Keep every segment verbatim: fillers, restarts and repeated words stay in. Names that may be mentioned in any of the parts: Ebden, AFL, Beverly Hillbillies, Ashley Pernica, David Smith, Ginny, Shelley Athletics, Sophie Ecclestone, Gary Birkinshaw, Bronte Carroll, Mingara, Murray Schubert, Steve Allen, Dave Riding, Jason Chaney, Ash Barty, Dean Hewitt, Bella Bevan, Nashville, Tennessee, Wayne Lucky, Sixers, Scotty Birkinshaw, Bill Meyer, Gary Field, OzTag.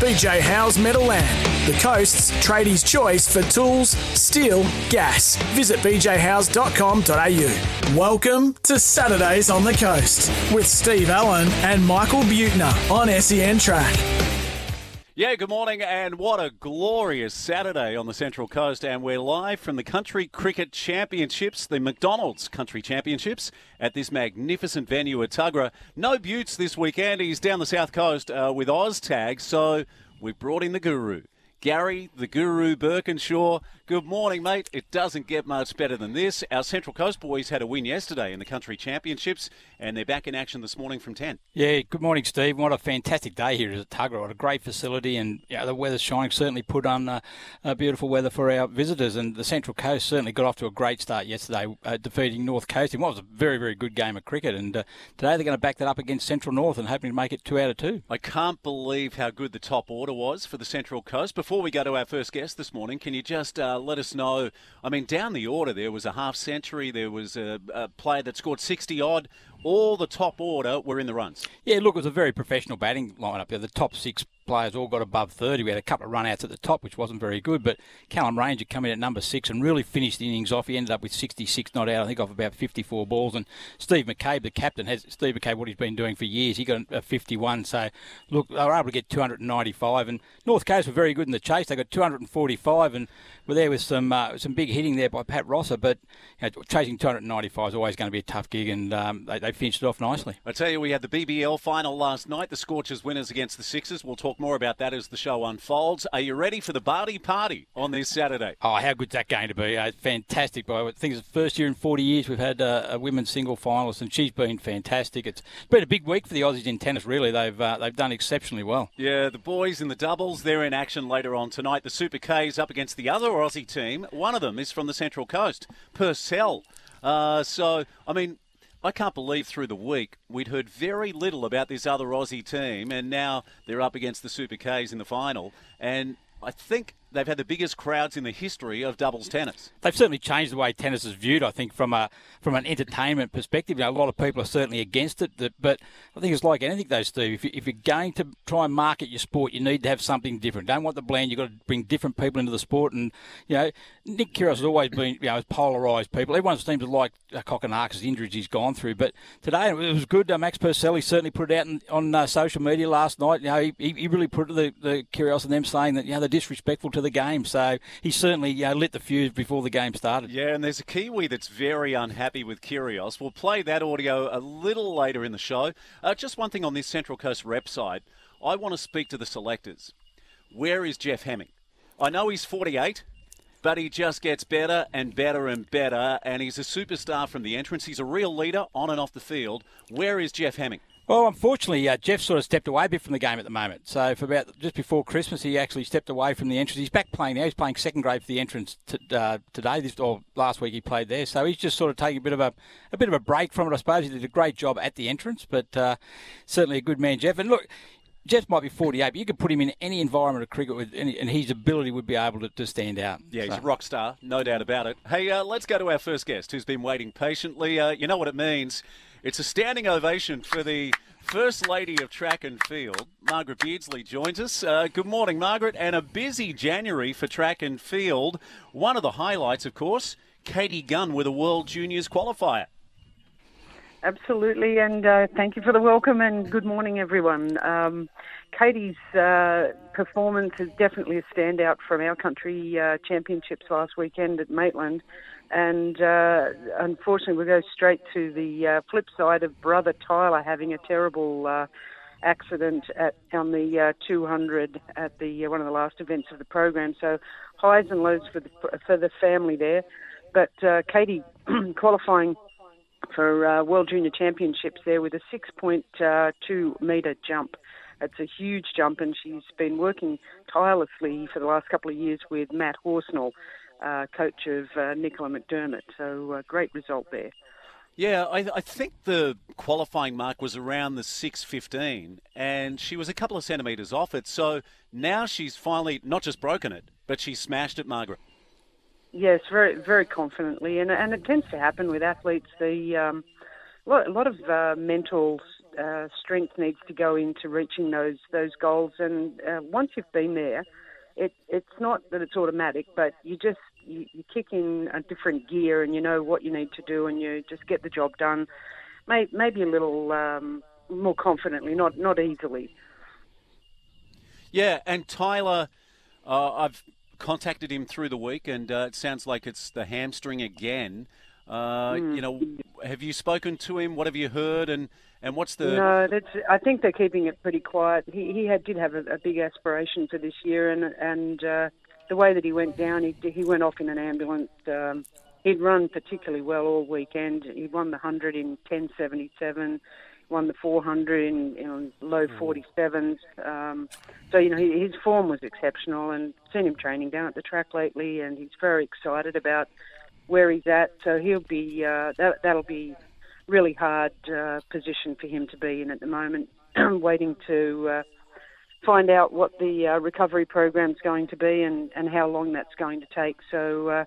B J Howes Metaland, the coast's tradies' choice for tools, steel, gas. Visit b j howes dot com dot a u. Welcome to Saturdays on the Coast with Steve Allen and Michael Butner on S E N Track. Yeah, good morning, and what a glorious Saturday on the Central Coast. And we're live from the Country Cricket Championships, the McDonald's Country Championships, at this magnificent venue at Tuggerah. No Buttes this weekend. He's down the South Coast uh, with OzTag, so we've brought in the guru. Gary, the guru, Birkinshaw. Good morning, mate. It doesn't get much better than this. Our Central Coast boys had a win yesterday in the Country Championships, and they're back in action this morning from ten. Yeah, good morning, Steve. What a fantastic day here at Tuggerah. What a great facility, and you know, the weather's shining. Certainly put on uh, uh, beautiful weather for our visitors, and the Central Coast certainly got off to a great start yesterday, uh, defeating North Coast in what was a very, very good game of cricket. And uh, today they're going to back that up against Central North and hoping to make it two out of two. I can't believe how good the top order was for the Central Coast. Before Before we go to our first guest this morning, can you just uh, let us know, I mean, down the order there was a half century, there was a, a player that scored sixty odd, all the top order were in the runs. Yeah, look, it was a very professional batting lineup there. The top six players all got above thirty. We had a couple of run-outs at the top, which wasn't very good, but Callum Ranger come in at number six and really finished the innings off. He ended up with sixty-six not out, I think, off about fifty-four balls. And Steve McCabe, the captain, has Steve McCabe, what he's been doing for years, he got a fifty-one. So, look, they were able to get two hundred ninety-five. And North Coast were very good in the chase. They got two hundred forty-five and were there with some uh, some big hitting there by Pat Rosser. But you know, chasing two hundred ninety-five is always going to be a tough gig, and um, they, they finished it off nicely. I tell you, we had the B B L final last night, the Scorchers winners against the Sixers. We'll talk more about that as the show unfolds. Are you ready for the Barty party on this Saturday? Oh, how good's that going to be? Uh, fantastic. But I think it's the first year in forty years we've had uh, a women's single finalist, and she's been fantastic. It's been a big week for the Aussies in tennis, really. They've uh, they've done exceptionally well. Yeah, the boys in the doubles, they're in action later on tonight. The Super K's up against the other Aussie team. One of them is from the Central Coast, Purcell. Uh, so, I mean, I can't believe through the week we'd heard very little about this other Aussie team, and now they're up against the Super K's in the final, and I think they've had the biggest crowds in the history of doubles tennis. They've certainly changed the way tennis is viewed, I think, from a from an entertainment perspective. You know, a lot of people are certainly against it, but I think it's like anything, though, Steve. If, you, if you're going to try and market your sport, you need to have something different. Don't want the bland. You've got to bring different people into the sport. And, you know, Nick Kyrgios has always been, you know, polarised people. Everyone seems to like uh, Kokkinakis' injuries he's gone through. But today it was good. Uh, Max Purcell, he certainly put it out in, on uh, social media last night. You know, he, he really put it to the, the Kyrgios and them, saying that, you know, they're disrespectful to the game, so he certainly uh, lit the fuse before the game started. Yeah, and there's a Kiwi that's very unhappy with Kyrgios. We'll play that audio a little later in the show. Uh, just one thing on this Central Coast rep side, I want to speak to the selectors. Where is Jeff Hemming? I know he's forty-eight, but he just gets better and better and better, and he's a superstar from the entrance. He's a real leader on and off the field. Where is Jeff Hemming? Well, unfortunately, uh, Jeff sort of stepped away a bit from the game at the moment. So for about just before Christmas, he actually stepped away from the entrance. He's back playing now. He's playing second grade for the entrance t- uh, today, this, or last week he played there. So he's just sort of taking a bit of a, a bit of a break from it, I suppose. He did a great job at the entrance, but uh, certainly a good man, Jeff. And look, Jeff might be forty-eight, but you could put him in any environment of cricket, with any, and his ability would be able to, to stand out. Yeah, so. He's a rock star, no doubt about it. Hey, uh, let's go to our first guest, who's been waiting patiently. Uh, you know what it means. It's a standing ovation for the First Lady of Track and Field. Margaret Beardsley joins us. Uh, good morning, Margaret, and a busy January for track and field. One of the highlights, of course, Katie Gunn with a World Juniors qualifier. Absolutely, and uh, thank you for the welcome, and good morning, everyone. Um, Katie's uh, performance is definitely a standout from our country uh, championships last weekend at Maitland, and uh, unfortunately we go straight to the uh, flip side of brother Tyler having a terrible uh, accident at on the uh, two hundred at the uh, one of the last events of the program. So highs and lows for the, for the family there, but uh, Katie qualifying for uh, World Junior Championships there with a six point two metre jump It's a huge jump, and she's been working tirelessly for the last couple of years with Matt Horsnell, uh, coach of uh, Nicola McDermott. So uh, great result there. Yeah, I, I think the qualifying mark was around the six fifteen, and she was a couple of centimetres off it. So now she's finally not just broken it, but she smashed it, Margaret. Yes, very, very confidently, and and it tends to happen with athletes. The um, a lot, a lot of uh, mental uh, strength needs to go into reaching those those goals, and uh, once you've been there, it it's not that it's automatic, but you just You, you kick in a different gear, and you know what you need to do, and you just get the job done. May, maybe a little um, more confidently, not not easily. Yeah, and Tyler, uh, I've contacted him through the week, and uh, it sounds like it's the hamstring again. Uh, mm. You know, have you spoken to him? What have you heard? And, and what's the? No, that's. I think they're keeping it pretty quiet. He he had, did have a, a big aspiration for this year, and and. Uh, The way that he went down, he he went off in an ambulance. Um, he'd run particularly well all weekend. He won the one hundred in ten seventy-seven, won the four hundred in, in low forty-sevens. Um, so, you know, he, his form was exceptional, and seen him training down at the track lately, and he's very excited about where he's at. So he'll be, uh, that, that'll be really hard uh, position for him to be in at the moment, waiting to... Uh, find out what the uh, recovery program's going to be and, and how long that's going to take. So, uh,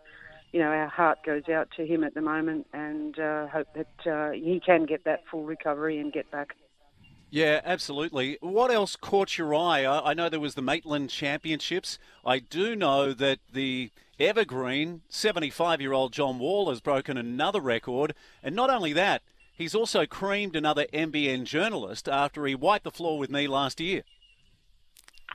you know, our heart goes out to him at the moment, and uh, hope that uh, he can get that full recovery and get back. Yeah, absolutely. What else caught your eye? I, I know there was the Maitland Championships. I do know that the evergreen seventy-five-year-old John Wall has broken another record. And not only that, he's also creamed another M B N journalist after he wiped the floor with me last year.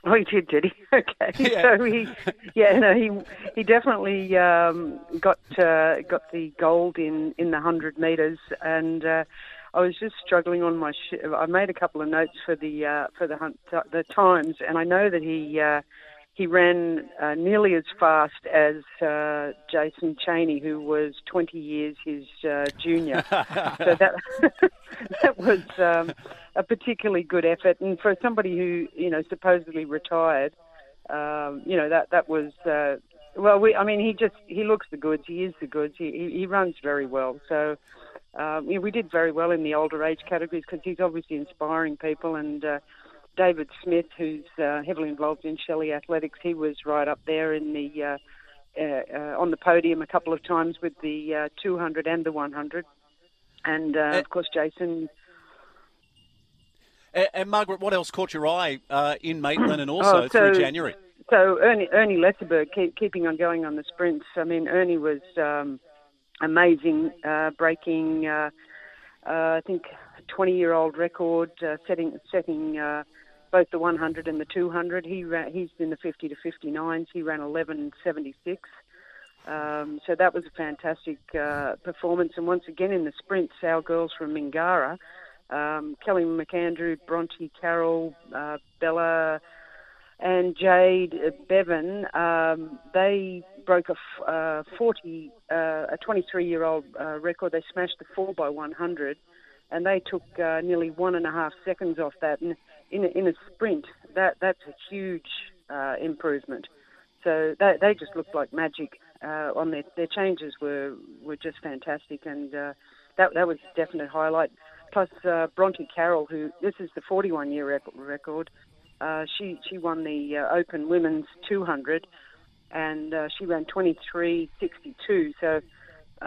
Oh, he did, did he? Okay. Yeah. So he, yeah, no, he he definitely um, got uh, got the gold in, in the one hundred metres, and uh, I was just struggling on my. Sh- I made a couple of notes for the uh, for the hunt, the times, and I know that he uh, he ran uh, nearly as fast as uh, Jason Chaney, who was twenty years his uh, junior. So that that was. Um, A particularly good effort, and for somebody who, you know, supposedly retired, um, you know, that that was uh, well. We, I mean, he just he looks the goods. He is the goods. He he, he runs very well. So um, yeah, we did very well in the older age categories because he's obviously inspiring people. And uh, David Smith, who's uh, heavily involved in Shelley Athletics, he was right up there in the uh, uh, uh, on the podium a couple of times with the uh, two hundred and the one hundred, and uh, of course Jason. And, and Margaret, what else caught your eye uh, in Maitland and also oh, so, through January? So Ernie, Ernie Lesterberg keep, keeping on going on the sprints. I mean, Ernie was um, amazing, uh, breaking uh, uh, I think a twenty-year-old record, uh, setting setting uh, both the one hundred and the two hundred. He ran, he's in the fifty to fifty-nines. He ran eleven seventy-six. Um, so that was a fantastic uh, performance. And once again in the sprints, our girls from Mingara. Um, Kelly McAndrew, Bronte Carroll, uh, Bella and Jade Bevan, um, they broke a f- uh, forty, uh, a twenty-three-year-old uh, record. They smashed the four by one hundred, and they took uh, nearly one and a half seconds off that. And in a, in a sprint, that that's a huge uh, improvement. So they, they just looked like magic. Uh, on their their changes were were just fantastic, and uh, that that was a definite highlight. Plus uh, Bronte Carroll, who this is the forty-one-year record. Uh, she she won the uh, Open Women's two hundred, and uh, she ran twenty-three sixty-two. So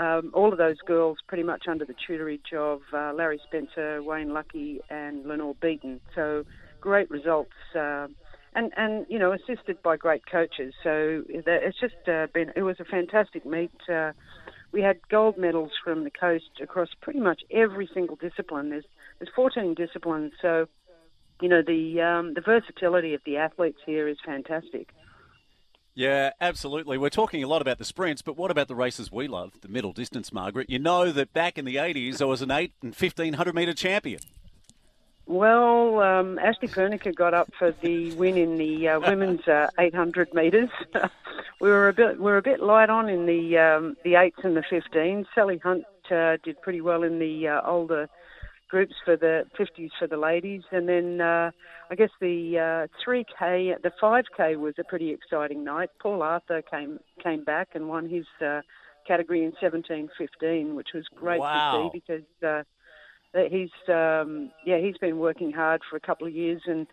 um, all of those girls pretty much under the tutorage of uh, Larry Spencer, Wayne Lucky, and Lenore Beaton. So great results, uh, and and you know assisted by great coaches. So it's just uh, been it was a fantastic meet. Uh, We had gold medals from the coast across pretty much every single discipline. There's there's fourteen disciplines, so you know the um, the versatility of the athletes here is fantastic. Yeah, absolutely. We're talking a lot about the sprints, but what about the races we love, the middle distance, Margaret? You know that back in the eighties, I was an eight and fifteen hundred metre champion. Well, um, Ashley Pernica got up for the win in the uh, women's uh, eight hundred metres. we were a bit we were a bit light on in the um, the eights and the fifteens. Sally Hunt uh, did pretty well in the uh, older groups for the fifties for the ladies. And then uh, I guess the uh, three K, the five K was a pretty exciting night. Paul Arthur came came back and won his uh, category in seventeen fifteen, which was great wow. to see because uh, he's um, yeah he's been working hard for a couple of years and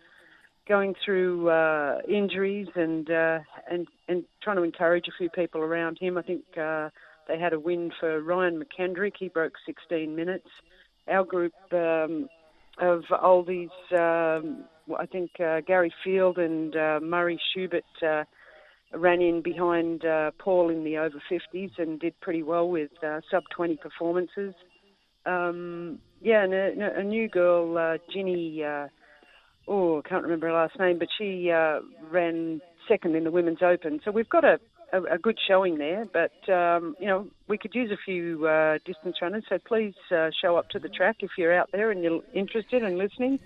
going through uh, injuries and uh, and and trying to encourage a few people around him. I think uh, they had a win for Ryan McKendrick. He broke sixteen minutes. Our group um, of oldies, um, I think uh, Gary Field and uh, Murray Schubert uh, ran in behind uh, Paul in the over fifties and did pretty well with uh, sub twenty performances. Um, yeah, and a, a new girl, uh, Ginny, uh, oh, I can't remember her last name, but she uh, ran second in the Women's Open. So we've got a, a, a good showing there, but, um, you know, we could use a few uh, distance runners, so please uh, show up to the track if you're out there and you're interested and listening.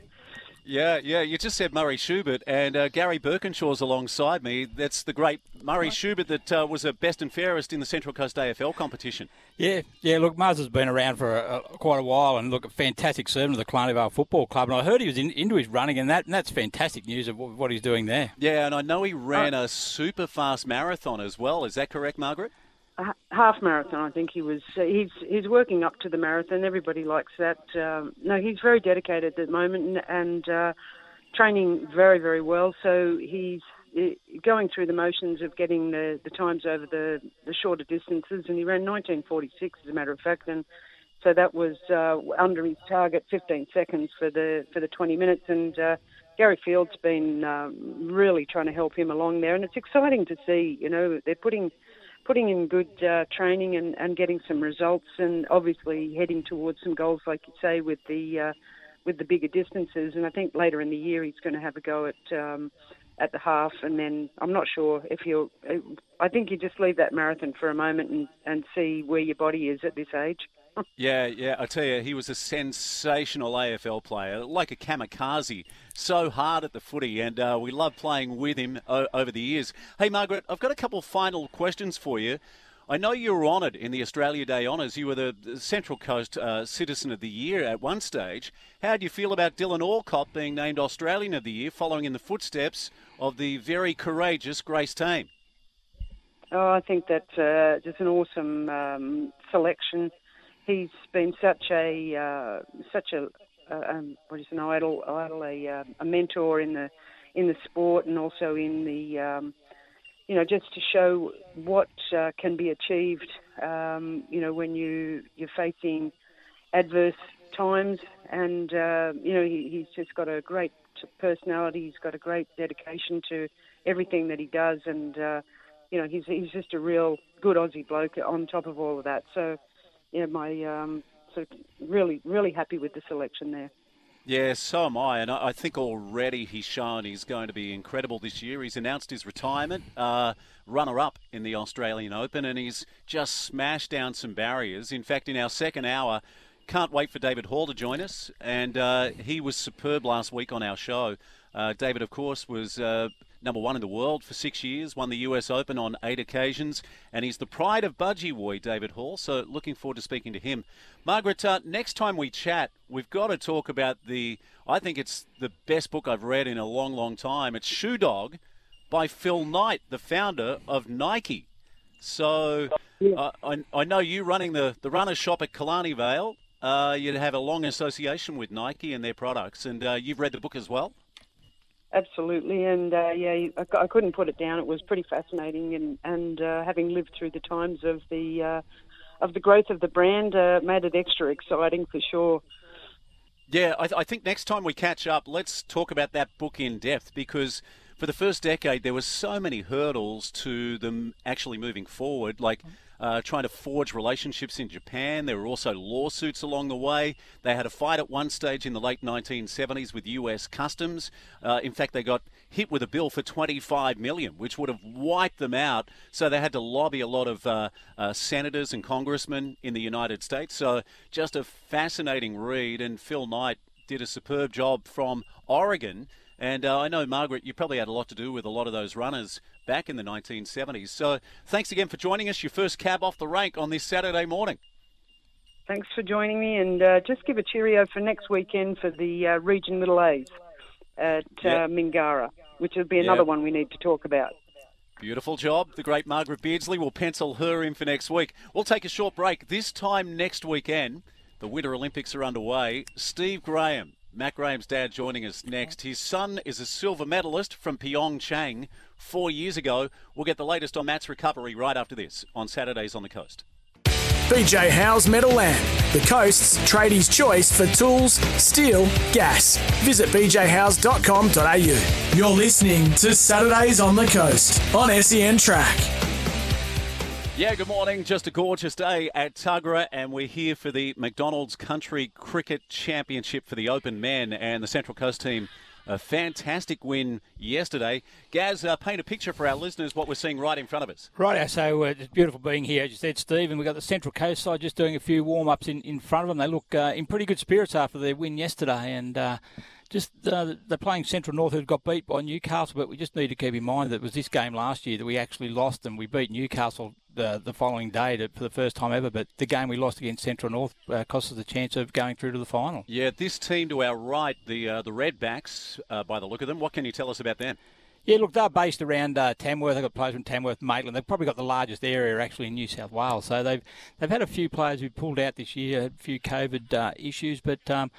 Yeah, yeah, you just said Murray Schubert, and uh, Gary Birkinshaw's alongside me. That's the great Murray Schubert that uh, was a best and fairest in the Central Coast A F L competition. Yeah, yeah, look, Muzz has been around for a, a, quite a while, and look, a fantastic servant of the Clowney Vale Football Club, and I heard he was in, into his running, and, that, and that's fantastic news of what he's doing there. Yeah, and I know he ran a super fast marathon as well. Is that correct, Margaret? A half marathon, I think he was. He's he's working up to the marathon. Everybody likes that. Um, no, he's very dedicated at the moment and, and uh, training very, very well. So he's going through the motions of getting the, the times over the, the shorter distances. And he ran nineteen forty-six, as a matter of fact. And so that was uh, under his target, fifteen seconds for the for the twenty minutes. And uh, Gary Field's been um, really trying to help him along there. And it's exciting to see. You know, they're putting... putting in good uh, training and, and getting some results and obviously heading towards some goals, like you say, with the uh, with the bigger distances. And I think later in the year he's going to have a go at um, at the half. And then I'm not sure if he'll... I think you just leave that marathon for a moment and, and see where your body is at this age. Yeah, yeah, I tell you, he was a sensational A F L player, like a kamikaze, so hard at the footy, and uh, we love playing with him o- over the years. Hey, Margaret, I've got a couple final questions for you. I know you were honoured in the Australia Day Honours. You were the Central Coast uh, Citizen of the Year at one stage. How do you feel about Dylan Alcott being named Australian of the Year, following in the footsteps of the very courageous Grace Tame? Oh, I think that's uh, just an awesome um, selection. He's been such a uh, such a uh, um, what is an idol, idol a, uh, a mentor in the in the sport and also in the um, you know just to show what uh, can be achieved um, you know when you you're facing adverse times and uh, you know he, he's just got a great personality. He's got a great dedication to everything that he does, and uh, you know he's he's just a real good Aussie bloke on top of all of that. So. Yeah, my um, so really, really happy with the selection there. Yeah, so am I, and I think already he's shown he's going to be incredible this year. He's announced his retirement, uh, runner-up in the Australian Open, and he's just smashed down some barriers. In fact, in our second hour, can't wait for David Hall to join us, and uh, he was superb last week on our show. Uh, David, of course, was... Uh, number one in the world for six years, won the U S Open on eight occasions, and he's the pride of Budgie Woy, David Hall, so looking forward to speaking to him. Margaret, uh, next time we chat, we've got to talk about the, I think it's the best book I've read in a long, long time. It's Shoe Dog by Phil Knight, the founder of Nike. So uh, I, I know you running the, the runner shop at Killarney Vale, uh, you have a long association with Nike and their products, and uh, you've read the book as well? Absolutely, and uh, yeah, I couldn't put it down. It was pretty fascinating, and and uh, having lived through the times of the uh, of the growth of the brand, uh, made it extra exciting for sure. Yeah, I, th- I think next time we catch up, let's talk about that book in depth, because for the first decade there were so many hurdles to them actually moving forward, like uh, trying to forge relationships in Japan. There were also lawsuits along the way. They had a fight at one stage in the late nineteen seventies with U S Customs. Uh, in fact, they got hit with a bill for twenty-five million dollars, which would have wiped them out. So they had to lobby a lot of uh, uh, senators and congressmen in the United States. So just a fascinating read, and Phil Knight did a superb job from Oregon. And uh, I know, Margaret, you probably had a lot to do with a lot of those runners back in the nineteen seventies. So thanks again for joining us, your first cab off the rank on this Saturday morning. Thanks for joining me, and uh, just give a cheerio for next weekend for the uh, Region Middle A's at yep. uh, Mingara, which will be another yep. one we need to talk about. Beautiful job. The great Margaret Beardsley will pencil her in for next week. We'll take a short break. This time next weekend, the Winter Olympics are underway. Steve Graham, Matt Graham's dad, joining us next. His son is a silver medalist from Pyeongchang four years ago. We'll get the latest on Matt's recovery right after this on Saturdays on the Coast. B J Howes Metaland, the coast's tradies' choice for tools, steel, gas. Visit b j howes dot com dot a u. You're listening to Saturdays on the Coast on S E N Track. Yeah, good morning. Just a gorgeous day at Tuggerah, and we're here for the McDonald's Country Cricket Championship for the Open Men, and the Central Coast team, a fantastic win yesterday. Gaz, uh, paint a picture for our listeners what we're seeing right in front of us. Right, so uh, it's beautiful being here, as you said, Steve, and we've got the Central Coast side just doing a few warm-ups in, in front of them. They look uh, in pretty good spirits after their win yesterday, and uh, just uh, they're playing Central North, who got beat by Newcastle, but we just need to keep in mind that it was this game last year that we actually lost, and we beat Newcastle the, the following day to, for the first time ever, but the game we lost against Central North uh, cost us the chance of going through to the final. Yeah, this team to our right, the uh, the Redbacks, uh, by the look of them, what can you tell us about them? Yeah, look, they're based around uh, Tamworth. They've got players from Tamworth, Maitland. They've probably got the largest area, actually, in New South Wales. So they've they've had a few players who pulled out this year, had a few COVID uh, issues. But, um,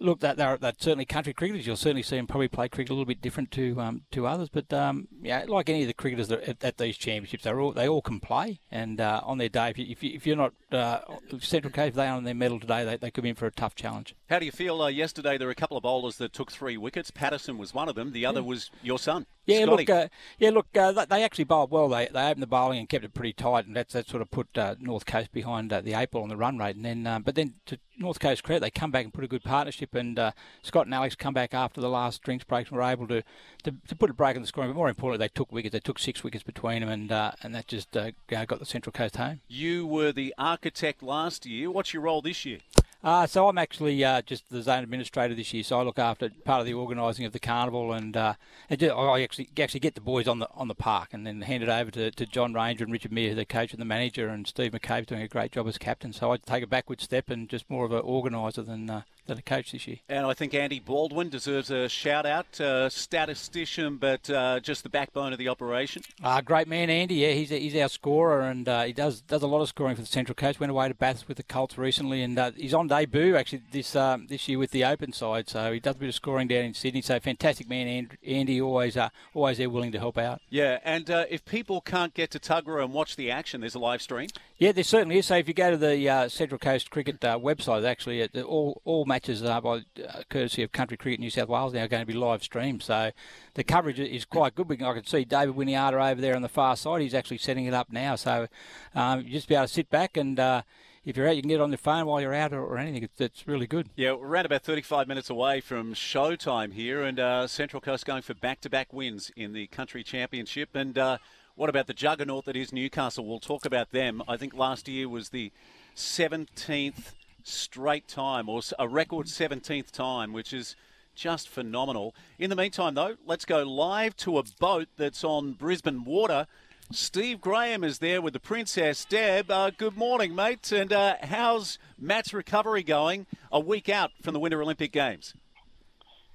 look, that they're, they're certainly country cricketers. You'll certainly see them probably play cricket a little bit different to um, to others. But, um, yeah, like any of the cricketers that at, at these championships, they're all, they all can play. And uh, on their day, if, you, if, you, if you're not uh, Central Coast, if they aren't on their medal today, they, they could be in for a tough challenge. How do you feel? Uh, yesterday there were a couple of bowlers that took three wickets. Patterson was one of them. The other yeah. was your son, yeah, Scotty. Look, uh, yeah, look, uh, they actually bowled well. They they opened the bowling and kept it pretty tight, and that's that sort of put uh, North Coast behind uh, the eight ball on the run rate. And then, uh, but then to North Coast credit, they come back and put a good partnership. And uh, Scott and Alex come back after the last drinks break and were able to, to, to put a break in the scoring. But more importantly, they took wickets. They took six wickets between them, and uh, and that just uh, got the Central Coast home. You were the architect last year. What's your role this year? Uh, so I'm actually uh, just the zone administrator this year, so I look after part of the organising of the carnival, and, uh, and just, I actually actually get the boys on the on the park and then hand it over to, to John Ranger and Richard Meir, the coach and the manager, and Steve McCabe doing a great job as captain. So I take a backward step and just more of an organiser than uh, than a coach this year. And I think Andy Baldwin deserves a shout-out, uh, statistician, but uh, just the backbone of the operation. Uh, great man, Andy. Yeah, he's he's our scorer, and uh, he does, does a lot of scoring for the Central Coast. Went away to Bathurst with the Colts recently, and uh, he's on debut actually this um, this year with the Open side, so he does a bit of scoring down in Sydney. So fantastic man, Andy, always uh, always there willing to help out. Yeah, and uh, if people can't get to Tuggerah and watch the action, there's a live stream. Yeah, there certainly is. So if you go to the uh, Central Coast Cricket uh, website, actually, it, all all matches are by uh, courtesy of Country Cricket New South Wales now are going to be live streamed. So the coverage is quite good. I can see David Winiata over there on the far side. He's actually setting it up now. So um, you just be able to sit back and. Uh, If you're out, you can get on your phone while you're out or, or anything. That's really good. Yeah, we're around about thirty-five minutes away from showtime here, and uh, Central Coast going for back-to-back wins in the Country Championship. And uh, what about the juggernaut that is Newcastle? We'll talk about them. I think last year was the seventeenth straight time, or a record seventeenth time, which is just phenomenal. In the meantime, though, let's go live to a boat that's on Brisbane water. Steve Graham is there with the Princess Deb. Uh, good morning, mate. And uh, how's Matt's recovery going a week out from the Winter Olympic Games?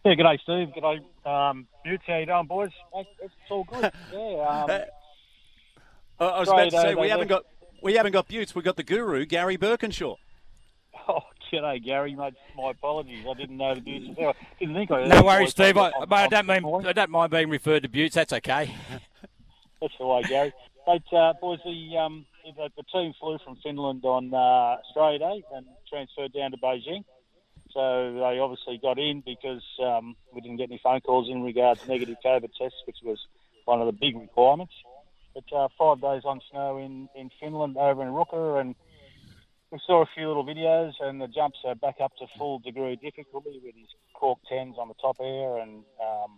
Yeah, good day, Steve. Good day, um, Boots. How you doing, boys? It's all good. Yeah. Um, uh, I was about to say, we haven't got we haven't got Boots. We've got the guru, Gary Birkinshaw. Oh, g'day, Gary, mate. My apologies. I didn't know the Boots. I didn't think I... No worries, Steve. I, I, I, don't mean, I don't mind being referred to Boots. That's okay. That's the way, Gary. But, uh, boys, the, um, the the team flew from Finland on uh, Australia Day and transferred down to Beijing. So they obviously got in because um, we didn't get any phone calls in regards to negative COVID tests, which was one of the big requirements. But uh, five days on snow in, in Finland over in Rukka, and we saw a few little videos, and the jumps are back up to full degree difficulty with his cork tens on the top air and... Um,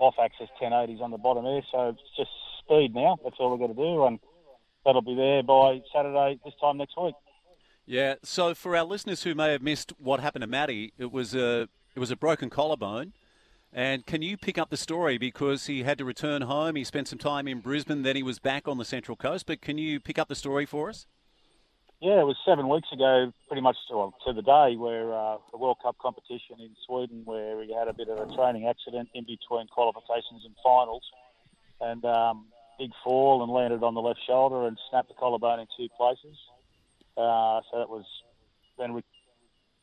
off-axis ten eighties on the bottom there, so it's just speed now. That's all we've got to do, and that'll be there by Saturday this time next week. Yeah, so for our listeners who may have missed what happened to Matty, it was a, it was a broken collarbone, and can you pick up the story? Because he had to return home, he spent some time in Brisbane, then he was back on the Central Coast, but can you pick up the story for us? Yeah, it was seven weeks ago, pretty much to, to the day, where uh, the World Cup competition in Sweden, where we had a bit of a training accident in between qualifications and finals, and um, big fall and landed on the left shoulder and snapped the collarbone in two places. Uh, so that was then re-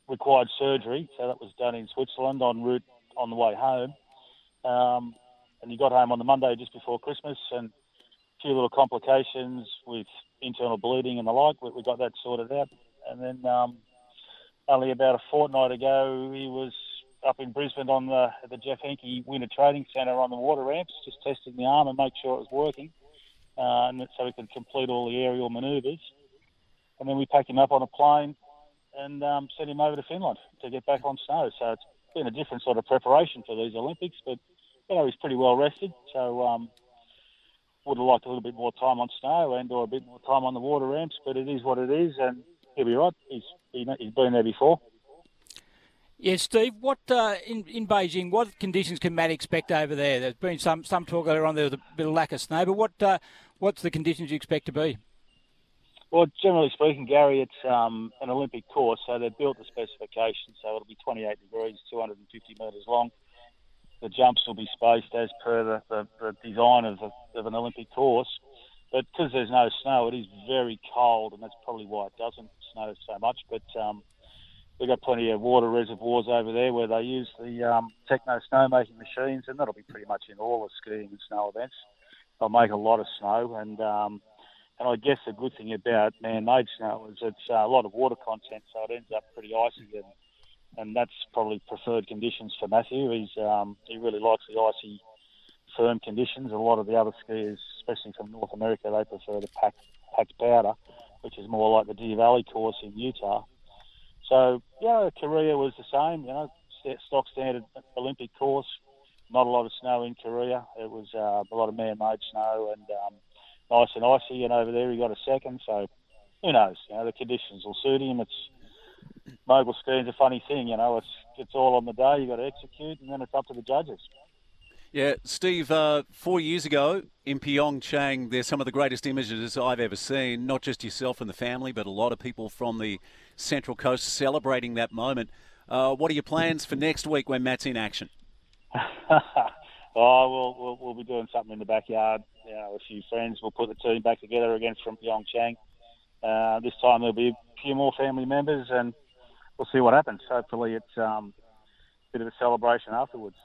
required surgery. So that was done in Switzerland en route on the way home. Um, and you got home on the Monday just before Christmas, and a few little complications with internal bleeding and the like. We, we got that sorted out. And then um, only about a fortnight ago, he was up in Brisbane on the, the Jeff Hinckley Winter Training Centre on the water ramps, just testing the arm and make sure it was working, uh, and so we could complete all the aerial manoeuvres. And then we packed him up on a plane and um, sent him over to Finland to get back on snow. So it's been a different sort of preparation for these Olympics, but you know, he's pretty well rested. So um, would have liked a little bit more time on snow and or a bit more time on the water ramps, but it is what it is, and he'll be right. He's, he, he's been there before. Yeah, Steve, what uh, in, in Beijing, what conditions can Matt expect over there? There's been some, some talk earlier on there was a bit of lack of snow, but what uh, what's the conditions you expect to be? Well, generally speaking, Gary, it's um, an Olympic course, so they've built the specifications, so it'll be twenty-eight degrees, two hundred fifty metres long. The jumps will be spaced as per the, the, the design of, the, of an Olympic course. But because there's no snow, it is very cold, and that's probably why it doesn't snow so much. But um, we've got plenty of water reservoirs over there where they use the um, techno snowmaking machines, and that'll be pretty much in all the skiing and snow events. They'll make a lot of snow, and... Um, And I guess the good thing about man-made snow is it's a lot of water content, so it ends up pretty icy, and, and that's probably preferred conditions for Matthew. He's um, he really likes the icy, firm conditions. A lot of the other skiers, especially from North America, they prefer the packed, packed powder, which is more like the Deer Valley course in Utah. So, yeah, Korea was the same, you know, stock standard Olympic course. Not a lot of snow in Korea. It was uh, a lot of man-made snow, and... Um, nice and icy, and over there he got a second, so who knows? You know, the conditions will suit him. It's mogul skiing's a funny thing, you know. It's it's all on the day. You got to execute, and then it's up to the judges. Yeah, Steve. Uh, four years ago in Pyeongchang, there's some of the greatest images I've ever seen. Not just yourself and the family, but a lot of people from the Central Coast celebrating that moment. Uh, what are your plans for next week when Matt's in action? Oh, we'll, we'll we'll be doing something in the backyard. You know, a few friends. We'll put the team back together again from Pyeongchang. Uh, this time there'll be a few more family members, and we'll see what happens. Hopefully, it's um, a bit of a celebration afterwards.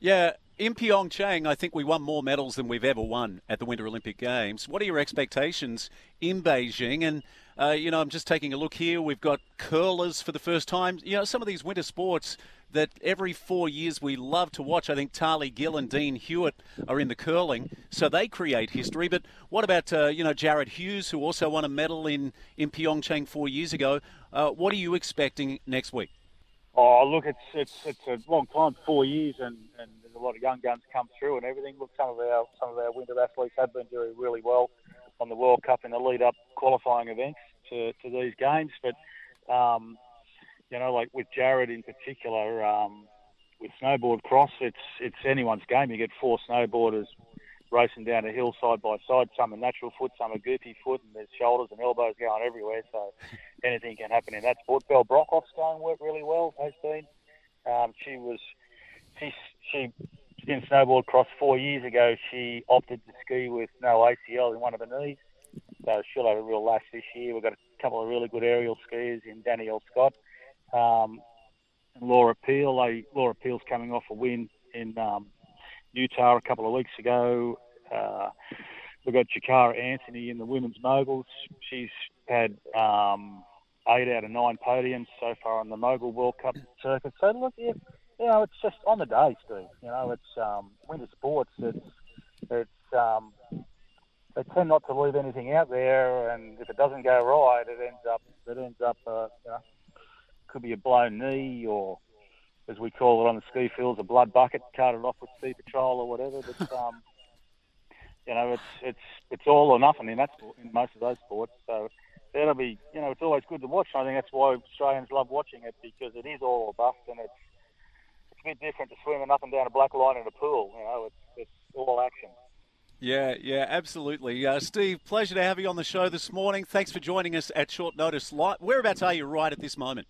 Yeah, in Pyeongchang, I think we won more medals than we've ever won at the Winter Olympic Games. What are your expectations in Beijing? And uh, you know, I'm just taking a look here. We've got curlers for the first time. You know, some of these winter sports that every four years we love to watch. I think Tarly Gill and Dean Hewitt are in the curling, so they create history. But what about, uh, you know, Jared Hughes, who also won a medal in, in Pyeongchang four years ago? Uh, what are you expecting next week? Oh, look, it's it's it's a long time, four years, and, and there's a lot of young guns come through and everything. Look, some of our some of our winter athletes have been doing really well on the World Cup in the lead-up qualifying events to, to these games, but... Um, You know, like with Jared in particular, um, with snowboard cross, it's it's anyone's game. You get four snowboarders racing down a hill side by side. Some are natural foot, some are goofy foot, and there's shoulders and elbows going everywhere. So anything can happen in that sport. Belle Brokoff's going work really well. Has been. Um, she was she she in snowboard cross four years ago. She opted to ski with no A C L in one of her knees, so she'll have a real lash this year. We've got a couple of really good aerial skiers in Danielle Scott. Um, Laura Peel, they, Laura Peel's coming off a win in um, Utah a couple of weeks ago. Uh, we've got Jakara Anthony in the women's moguls. She's had um, eight out of nine podiums so far on the mogul World Cup circuit. So look, yeah, you know, it's just on the day, Steve. You know, it's um, winter sports. It's it's um, they tend not to leave anything out there, and if it doesn't go right, it ends up it ends up uh, you know. Could be a blown knee, or as we call it on the ski fields, a blood bucket, carted off with sea patrol or whatever. But um, you know, it's it's it's all or nothing in that sport, in most of those sports. So that'll be, you know, it's always good to watch. I think that's why Australians love watching it, because it is all or bust, and it's it's a bit different to swimming up and down a black line in a pool. You know, it's it's all action. Yeah, yeah, absolutely. Uh, Steve, pleasure to have you on the show this morning. Thanks for joining us at short notice. Whereabouts are you right at this moment?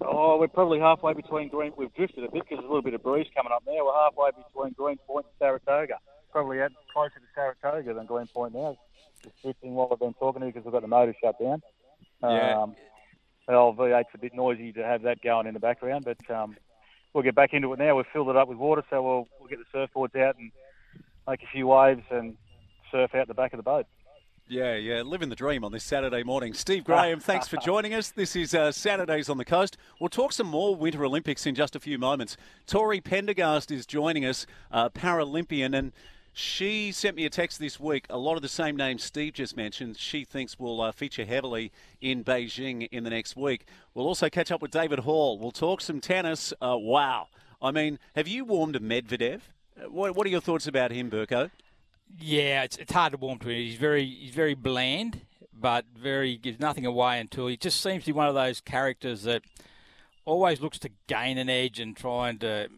Oh, we're probably halfway between Green. We've drifted a bit because there's a little bit of breeze coming up there. We're halfway between Green Point and Saratoga. Probably out closer to Saratoga than Green Point now. Just drifting while we've been talking to you because we've got the motor shut down. Yeah. Um, the old V eight's a bit noisy to have that going in the background, but um, we'll get back into it now. We've filled it up with water, so we'll, we'll get the surfboards out and make a few waves and surf out the back of the boat. Yeah, yeah, living the dream on this Saturday morning. Steve Graham, thanks for joining us. This is uh, Saturdays on the Coast. We'll talk some more Winter Olympics in just a few moments. Tori Pendergast is joining us, uh, Paralympian, and she sent me a text this week. A lot of the same names Steve just mentioned she thinks will uh, feature heavily in Beijing in the next week. We'll also catch up with David Hall. We'll talk some tennis. Uh, wow. I mean, have you warmed to Medvedev? What, what are your thoughts about him, Burko? Yeah, it's it's hard to warm to him. He's very he's very bland, but very gives nothing away until he just seems to be one of those characters that always looks to gain an edge and trying to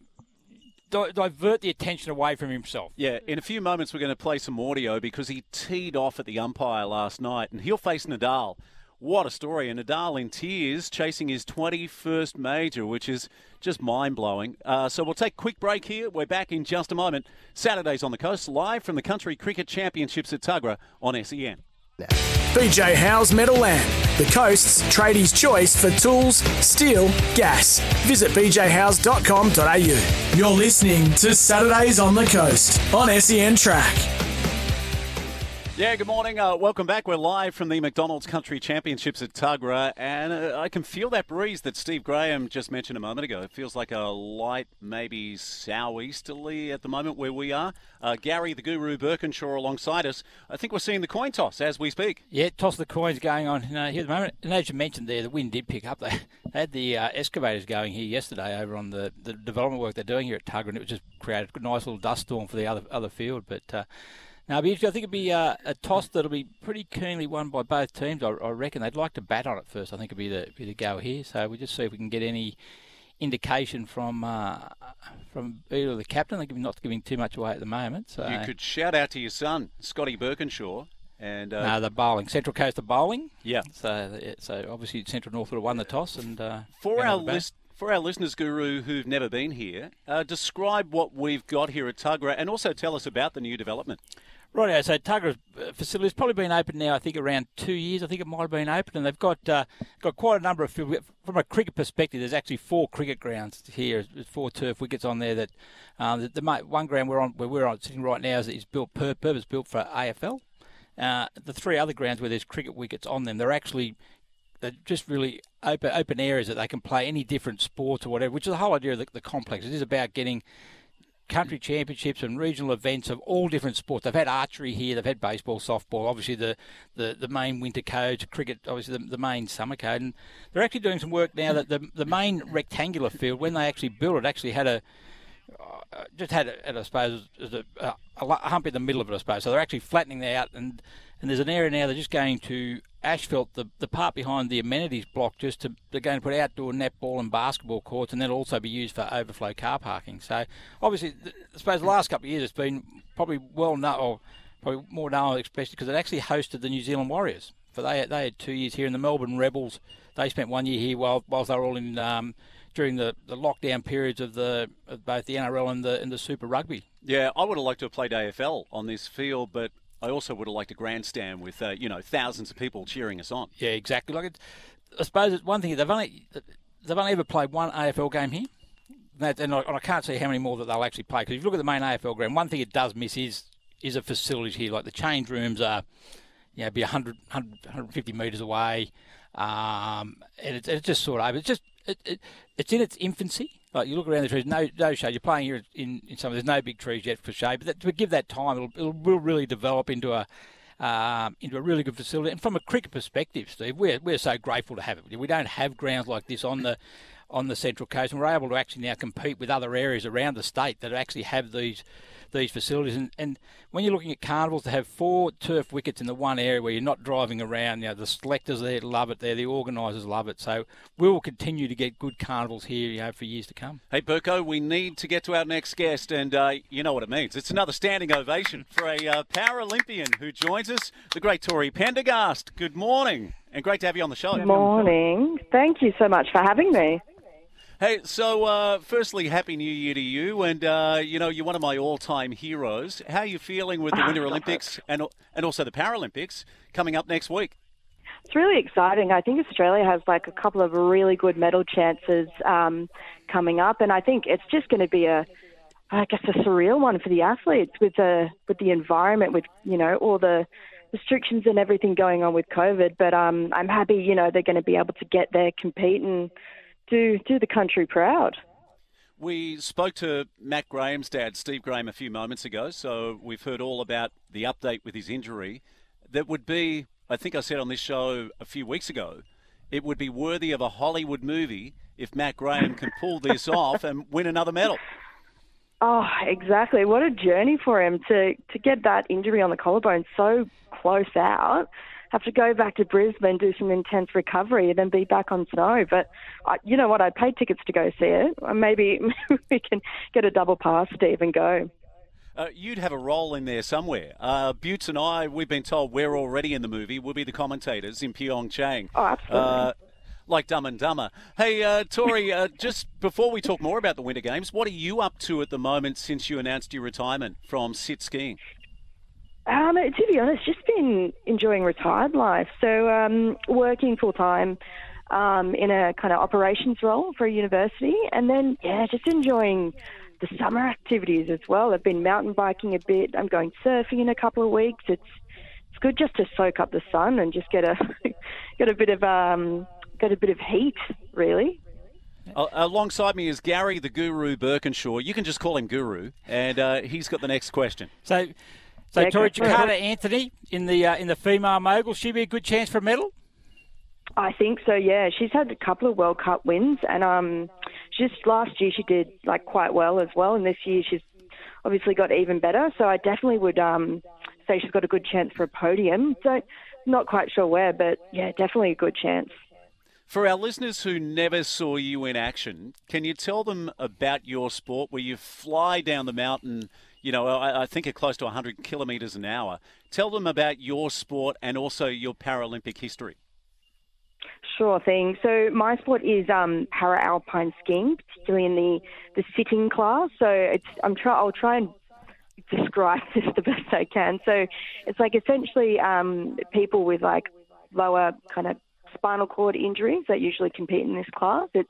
di- divert the attention away from himself. Yeah, in a few moments we're going to play some audio because he teed off at the umpire last night, and he'll face Nadal. What a story. And Nadal in tears chasing his twenty-first major, which is just mind-blowing. Uh, so we'll take a quick break here. We're back in just a moment. Saturdays on the Coast, live from the Country Cricket Championships at Tuggerah on S E N. B J Howes Metaland, the Coast's tradies' choice for tools, steel, gas. Visit b j howes dot com dot a u. You're listening to Saturdays on the Coast on S E N Track. Yeah, good morning. Uh, welcome back. We're live from the McDonald's Country Championships at Tuggerah, and uh, I can feel that breeze that Steve Graham just mentioned a moment ago. It feels like a light, maybe southeasterly at the moment where we are. Uh, Gary, the Guru Birkinshaw, alongside us. I think we're seeing the coin toss as we speak. Yeah, toss the coins going on uh, here at the moment. And as you mentioned there, the wind did pick up. They had the uh, excavators going here yesterday over on the, the development work they're doing here at Tuggerah, and it just created a nice little dust storm for the other other field, but... Uh, Now, I think it'll be uh, a toss that'll be pretty keenly won by both teams. I, I reckon they'd like to bat on it first. I think it'll be the be the go here. So we'll just see if we can get any indication from uh, from either the captain. They're not giving too much away at the moment. So you could shout out to your son, Scotty Birkinshaw. And, uh, no, the bowling. Central Coast are bowling. Yeah. So so obviously Central North would have won the toss. And uh, for our list. For our listeners, Guru, who've never been here, uh, describe what we've got here at Tuggerah and also tell us about the new development. Right, so Tuggerah's facility has probably been open now, I think, around two years. I think it might have been open, and they've got uh, got quite a number of fields. From a cricket perspective, there's actually four cricket grounds here, four turf wickets on there. That um, the, the one ground we're on, where we're on sitting right now is, is built per, purpose built for A F L. Uh, the three other grounds where there's cricket wickets on them, they're actually. They're just really open open areas that they can play any different sports or whatever, which is the whole idea of the, the complex. It is about getting country championships and regional events of all different sports. They've had archery here, they've had baseball, softball, obviously the, the, the main winter codes, cricket, obviously the, the main summer code. And they're actually doing some work now that the the main rectangular field, when they actually built it, actually had a... Uh, just had, a, I suppose, a, a hump in the middle of it, I suppose. So they're actually flattening that out, and, and there's an area now they're just going to asphalt the, the part behind the amenities block just to, they're going to put outdoor netball and basketball courts, and that'll also be used for overflow car parking. So obviously, I suppose the last couple of years it's been probably well known, or probably more known, especially because it actually hosted the New Zealand Warriors. For they, they had two years here, and the Melbourne Rebels, they spent one year here while, whilst they were all in... Um, during the, the lockdown periods of the of both the N R L and the and the Super Rugby. Yeah, I would have liked to have played A F L on this field, but I also would have liked to grandstand with uh, you know thousands of people cheering us on. Yeah, exactly. Like it, I suppose it's one thing they've only they've only ever played one A F L game here, and, and, I, and I can't see how many more that they'll actually play. Because if you look at the main A F L ground, one thing it does miss is is a facility here. Like the change rooms are, you know, be one hundred, one hundred, one hundred fifty metres away, um, and it's it's just sort of it's just. It, it, it's in its infancy. Like you look around the trees, no, no shade. You're playing here in, in some. There's no big trees yet for shade, but that, to give that time, it'll, it'll will really develop into a um, into a really good facility. And from a cricket perspective, Steve, we're we're so grateful to have it. We don't have grounds like this on the on the Central Coast, and we're able to actually now compete with other areas around the state that actually have these these facilities. And, and when you're looking at carnivals, to have four turf wickets in the one area where you're not driving around, you know, the selectors there love it there, the organisers love it. So we will continue to get good carnivals here, you know, for years to come. Hey, Burko, we need to get to our next guest, and uh, you know what it means. It's another standing ovation for a uh, Paralympian who joins us, the great Tori Pendergast. Good morning, and great to have you on the show. Good morning. Thank you so much for having me. Hey, so uh, firstly, Happy New Year to you, and uh, you know, you're one of my all-time heroes. How are you feeling with the Winter Olympics and and also the Paralympics coming up next week? It's really exciting. I think Australia has like a couple of really good medal chances um, coming up, and I think it's just going to be a, I guess, a surreal one for the athletes with the with the environment, with, you know, all the restrictions and everything going on with COVID. But um, I'm happy, you know, they're going to be able to get there, compete, and do do the country proud. We spoke to Matt Graham's dad, Steve Graham, a few moments ago, so we've heard all about the update with his injury. That would be, I think I said on this show a few weeks ago, it would be worthy of a Hollywood movie if Matt Graham can pull this off and win another medal. Oh, exactly. What a journey for him to, to get that injury on the collarbone so close out, have to go back to Brisbane, do some intense recovery, and then be back on snow. But I, you know what? I paid tickets to go see it. Maybe, maybe we can get a double pass, Steve, and go. Uh, you'd have a role in there somewhere. Uh, Butts and I, we've been told we're already in the movie. We'll be the commentators in Pyeongchang. Oh, absolutely. Uh, like Dumb and Dumber. Hey, uh, Tori, uh, just before we talk more about the Winter Games, what are you up to at the moment since you announced your retirement from sit skiing? Um, to be honest, just been enjoying retired life. So um, working full-time um, in a kind of operations role for a university, and then, yeah, just enjoying the summer activities as well. I've been mountain biking a bit. I'm going surfing in a couple of weeks. It's it's good just to soak up the sun and just get a get a bit of um get a bit of heat, really. Alongside me is Gary, the Guru Birkinshaw. You can just call him Guru, and uh, he's got the next question. So. So, Tori, Jakarta Anthony in the uh, in the female mogul, she be a good chance for a medal? I think so, yeah. She's had a couple of World Cup wins, and um, just last year she did like quite well as well, and this year she's obviously got even better. So I definitely would um, say she's got a good chance for a podium. So not quite sure where, but yeah, definitely a good chance. For our listeners who never saw you in action, can you tell them about your sport where you fly down the mountain? You know, I think at close to one hundred kilometres an hour. Tell them about your sport and also your Paralympic history. Sure thing. So my sport is um, para-alpine skiing, particularly in the, the sitting class. So it's I'm try I'll try and describe this the best I can. So it's like essentially um, people with like lower kind of spinal cord injuries that usually compete in this class. It's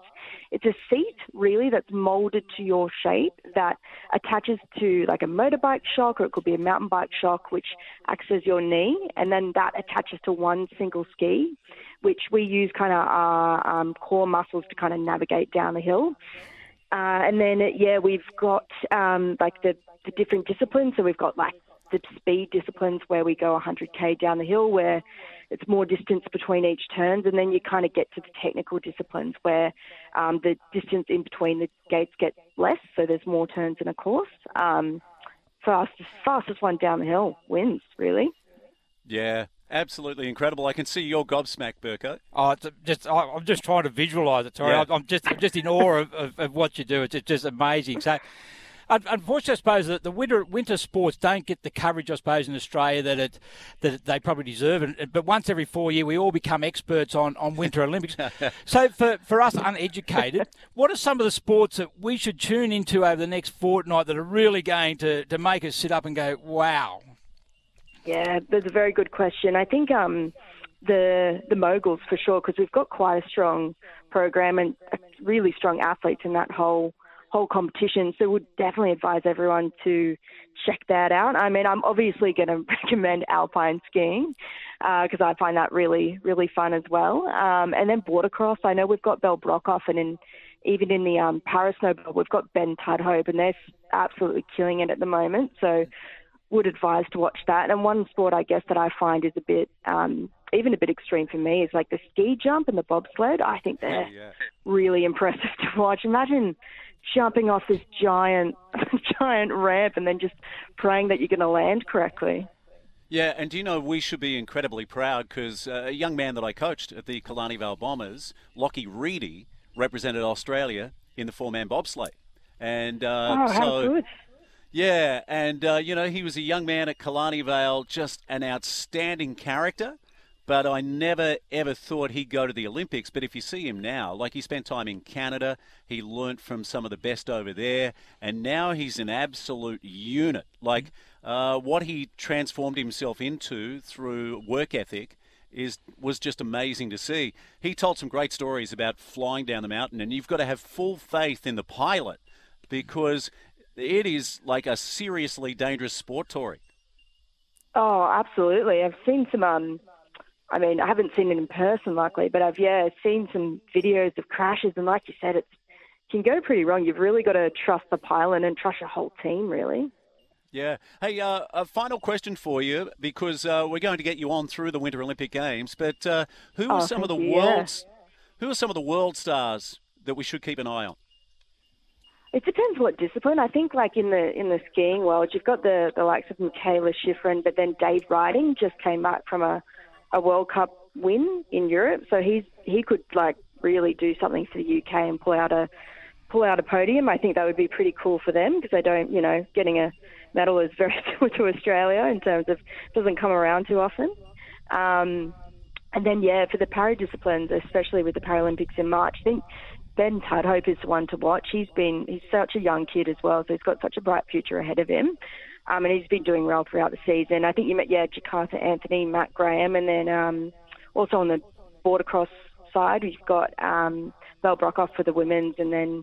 it's a seat really that's molded to your shape that attaches to like a motorbike shock, or it could be a mountain bike shock, which acts as your knee, and then that attaches to one single ski, which we use kind of our um, core muscles to kind of navigate down the hill. Uh, and then yeah, we've got um, like the, the different disciplines. So we've got like the speed disciplines where we go one hundred k down the hill, where it's more distance between each turns, and then you kind of get to the technical disciplines where um, the distance in between the gates gets less, so there's more turns in a course. Um, fast, fastest one down the hill wins, really. Yeah, absolutely incredible. I can see you're gobsmacked, Burko. Oh, just I'm just trying to visualise it, Tori. Yeah. I'm just I'm just in awe of, of, of what you do. It's just amazing. So. Unfortunately, I suppose that the winter winter sports don't get the coverage, I suppose, in Australia that it that they probably deserve. And but once every four years, we all become experts on, on Winter Olympics. So for, for us uneducated, what are some of the sports that we should tune into over the next fortnight that are really going to, to make us sit up and go, wow? Yeah, that's a very good question. I think um, the the moguls for sure, because we've got quite a strong program and really strong athletes in that whole. whole competition, so would definitely advise everyone to check that out. I mean, I'm obviously going to recommend alpine skiing because uh, I find that really, really fun as well. Um, and then border cross. I know we've got Bell Brokoff, and in, even in the um, para-snowboard, we've got Ben Tudhope, and they're absolutely killing it at the moment. So would advise to watch that. And one sport, I guess, that I find is a bit um, even a bit extreme for me is like the ski jump and the bobsled. I think they're yeah. really impressive to watch. Imagine jumping off this giant, giant ramp and then just praying that you're going to land correctly. Yeah, and do you know, we should be incredibly proud because uh, a young man that I coached at the Kalani Vale Bombers, Lockie Reedy, represented Australia in the four-man bobsleigh. And uh, oh, how so, good. Yeah, and, uh, you know, he was a young man at Kalani Vale, just an outstanding character, but I never, ever thought he'd go to the Olympics. But if you see him now, like he spent time in Canada, he learnt from some of the best over there, and now he's an absolute unit. Like... Uh, what he transformed himself into through work ethic is was just amazing to see. He told some great stories about flying down the mountain, and you've got to have full faith in the pilot because it is like a seriously dangerous sport, Tori. Oh, absolutely. I've seen some, um, I mean, I haven't seen it in person, luckily, but I've, yeah, seen some videos of crashes, and like you said, it can go pretty wrong. You've really got to trust the pilot and trust your whole team, really. Yeah. Hey, uh, a final question for you, because uh, we're going to get you on through the Winter Olympic Games. But uh, who are oh, some of the you, world's, yeah. who are some of the world stars that we should keep an eye on? It depends what discipline. I think, like in the in the skiing world, you've got the, the likes of Mikaela Shiffrin, but then Dave Riding just came back from a, a World Cup win in Europe, so he's he could like really do something for the U K and pull out a pull out a podium. I think that would be pretty cool for them because they don't, you know, getting a medal is very similar to Australia in terms of doesn't come around too often. Um, and then, yeah, for the para-disciplines, especially with the Paralympics in March, I think Ben Tudhope is the one to watch. He's been he's such a young kid as well, so he's got such a bright future ahead of him. Um, and he's been doing well throughout the season. I think you met, yeah, Jakarta Anthony, Matt Graham, and then um, also on the border cross side, we've got um, Val Brokoff for the women's, and then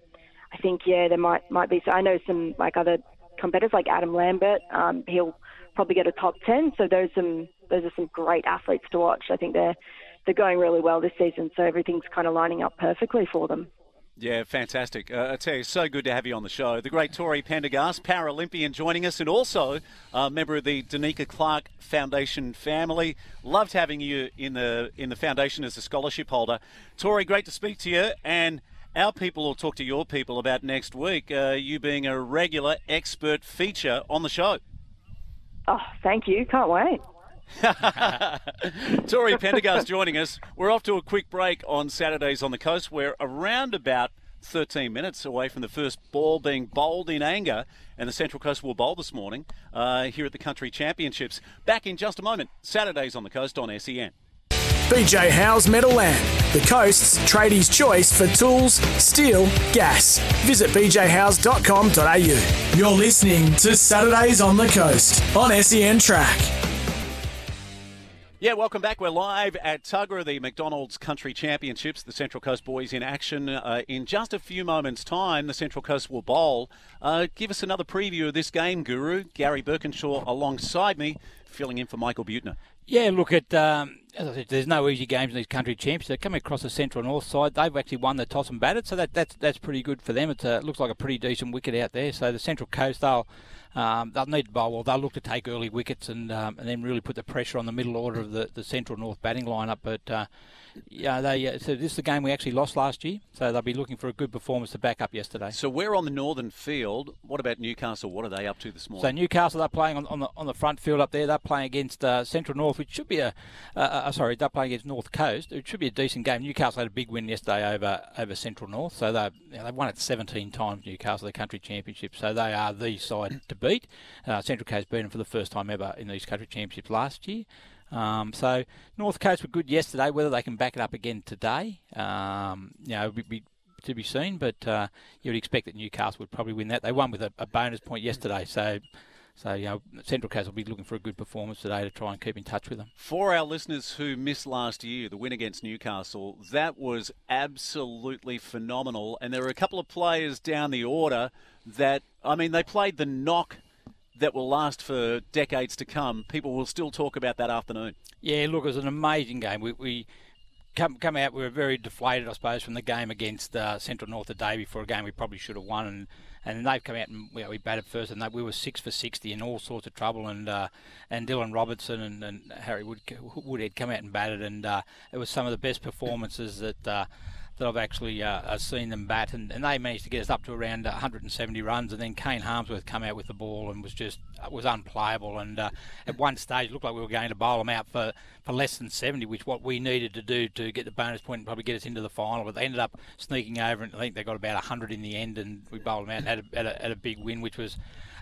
I think, yeah, there might, might be... So I know some, like, other... competitors like Adam Lambert, um, he'll probably get a top ten. So those some those are some great athletes to watch. I think they're they're going really well this season. So everything's kind of lining up perfectly for them. Yeah, fantastic. Uh, I tell you, so good to have you on the show. The great Tori Pendergast, Paralympian, joining us, and also a member of the Danica Clark Foundation family. Loved having you in the in the foundation as a scholarship holder. Tori, great to speak to you, and. Our people will talk to your people about next week, uh, you being a regular expert feature on the show. Oh, thank you. Can't wait. Tori Pendergast joining us. We're off to a quick break on Saturdays on the Coast. We're around about thirteen minutes away from the first ball being bowled in anger, and the Central Coast will bowl this morning uh, here at the Country Championships. Back in just a moment, Saturdays on the Coast on S E N. B J Howes Metaland, the coast's tradie's choice for tools, steel, gas. Visit b j howes dot com dot a u. You're listening to Saturdays on the Coast on S E N Track. Yeah, welcome back. We're live at Tuggerah, the McDonald's Country Championships. The Central Coast boys in action uh, in just a few moments' time. The Central Coast will bowl. Uh, give us another preview of this game, Guru. Gary Birkinshaw alongside me, filling in for Michael Butner. Yeah, look, at, um, as I said, there's no easy games in these country champs. They're coming across the central and north side. They've actually won the toss and batted, so that, that's that's pretty good for them. It looks like a pretty decent wicket out there. So the Central Coast, they'll... Um, they'll need to bowl well. They'll look to take early wickets and um, and then really put the pressure on the middle order of the, the central north batting lineup. But uh, yeah, they uh, so this is the game we actually lost last year. So they'll be looking for a good performance to back up yesterday. So we're on the northern field. What about Newcastle? What are they up to this morning? So Newcastle, they're playing on, on the on the front field up there. They're playing against uh, Central North, which should be a uh, uh, sorry. They're playing against North Coast. It should be a decent game. Newcastle had a big win yesterday over over Central North. So they you know, they've won it seventeen times. Newcastle, the country championship. So they are the side to beat. Uh, Central Coast beat them for the first time ever in these country championships last year. Um, so North Coast were good yesterday. Whether they can back it up again today, um, you know, be, be, to be seen. But uh, you would expect that Newcastle would probably win that. They won with a, a bonus point yesterday. So, so you know, Central Coast will be looking for a good performance today to try and keep in touch with them. For our listeners who missed last year, the win against Newcastle, that was absolutely phenomenal. And there were a couple of players down the order that, I mean, they played the knock that will last for decades to come. People will still talk about that afternoon. Yeah, look, it was an amazing game. We, we come come out, we were very deflated, I suppose, from the game against uh, Central North the day before, a game we probably should have won. And, and they've come out and you know, we batted first, and they, we were six for sixty in all sorts of trouble. And uh, and Dylan Robertson and, and Harry Wood, Woodhead come out and batted, and uh, it was some of the best performances that uh, that I've actually uh, seen them bat. And, and they managed to get us up to around one hundred seventy runs, and then Kane Harmsworth come out with the ball and was just was unplayable. And uh, at one stage, it looked like we were going to bowl them out for, for less than seventy, which what we needed to do to get the bonus point and probably get us into the final. But they ended up sneaking over, and I think they got about one hundred in the end, and we bowled them out and had a, had a, had a big win, which was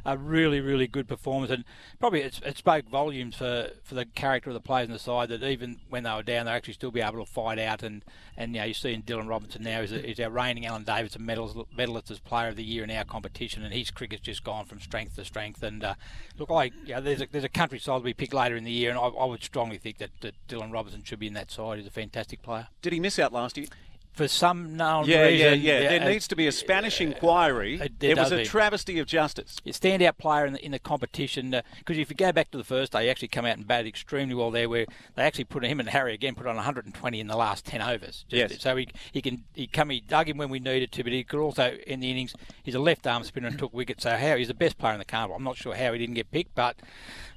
a really, really good performance. And probably it, it spoke volumes for, for the character of the players on the side, that even when they were down, they'll actually still be able to fight out. And, and you know, you see in Dylan Robinson now, is, is our reigning Alan Davidson medalist, medalist as player of the year in our competition, and his cricket's just gone from strength to strength. And uh, look, I, you know, there's, a, there's a country side we pick later in the year, and I, I would strongly think that, that Dylan Robinson should be in that side. He's a fantastic player. Did he miss out last year? For some known yeah, reason. Yeah, yeah, yeah. There uh, needs to be a Spanish uh, inquiry. Uh, it was a be. travesty of justice. A standout player in the, in the competition, because uh, if you go back to the first day, he actually come out and batted extremely well there, where they actually put him and Harry again, put on one hundred twenty in the last ten overs. Just, yes. So he, he can he come, he dug him when we needed to, but he could also, in the innings, he's a left arm spinner and took wickets. So Harry, he's the best player in the carnival. I'm not sure how he didn't get picked, but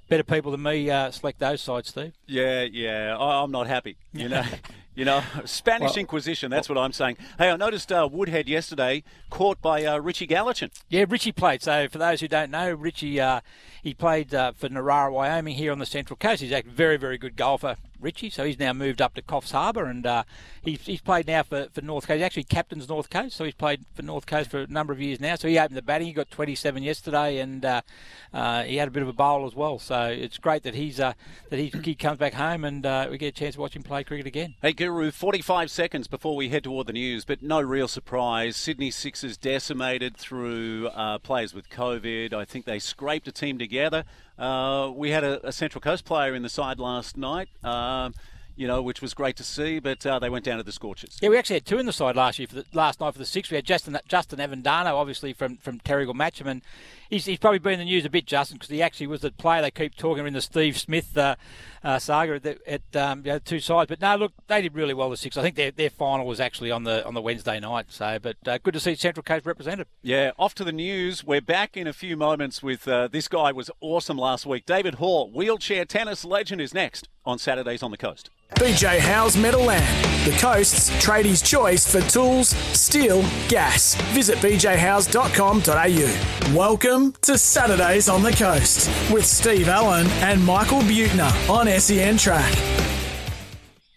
better people than me uh, select those sides, Steve. Yeah, yeah. I, I'm not happy, you know. You know, Spanish well, Inquisition, that's well, what I'm saying. Hey, I noticed uh, Woodhead yesterday caught by uh, Richie Gallatin. Yeah, Richie played. So for those who don't know, Richie, uh, he played uh, for Narara, Wyoming here on the Central Coast. He's a very, very good golfer, Richie. So he's now moved up to Coffs Harbour, and uh, he's, he's played now for, for North Coast. He actually captains North Coast, so he's played for North Coast for a number of years now. So he opened the batting. He got twenty-seven yesterday, and uh, uh, he had a bit of a bowl as well. So it's great that he's uh, that he, he comes back home, and uh, we get a chance to watch him play cricket again. Hey, Guru, forty-five seconds before we head toward the news, but no real surprise. Sydney Sixers decimated through uh, players with COVID. I think they scraped a team together. Uh, we had a, a Central Coast player in the side last night, um, you know, which was great to see, but uh, they went down to the Scorchers. Yeah, we actually had two in the side last year. For the, last night for the Six, we had Justin, Justin Avendano, obviously, from, from Terrigal Matcham, and he's, he's probably been in the news a bit, Justin, because he actually was the player they keep talking in the Steve Smith uh, uh, saga at, at um, you know, two sides. But no, look, they did really well, the Six. I think their, their final was actually on the on the Wednesday night. So, but uh, good to see Central Coast represented. Yeah, off to the news. We're back in a few moments with uh, this guy was awesome last week. David Hall, wheelchair tennis legend, is next on Saturdays on the Coast. B J Howes Metaland, the Coast's tradies' choice for tools, steel, gas. Visit b j howes dot com dot a u. Welcome to Saturdays on the Coast with Steve Allen and Michael Butner on S E N Track.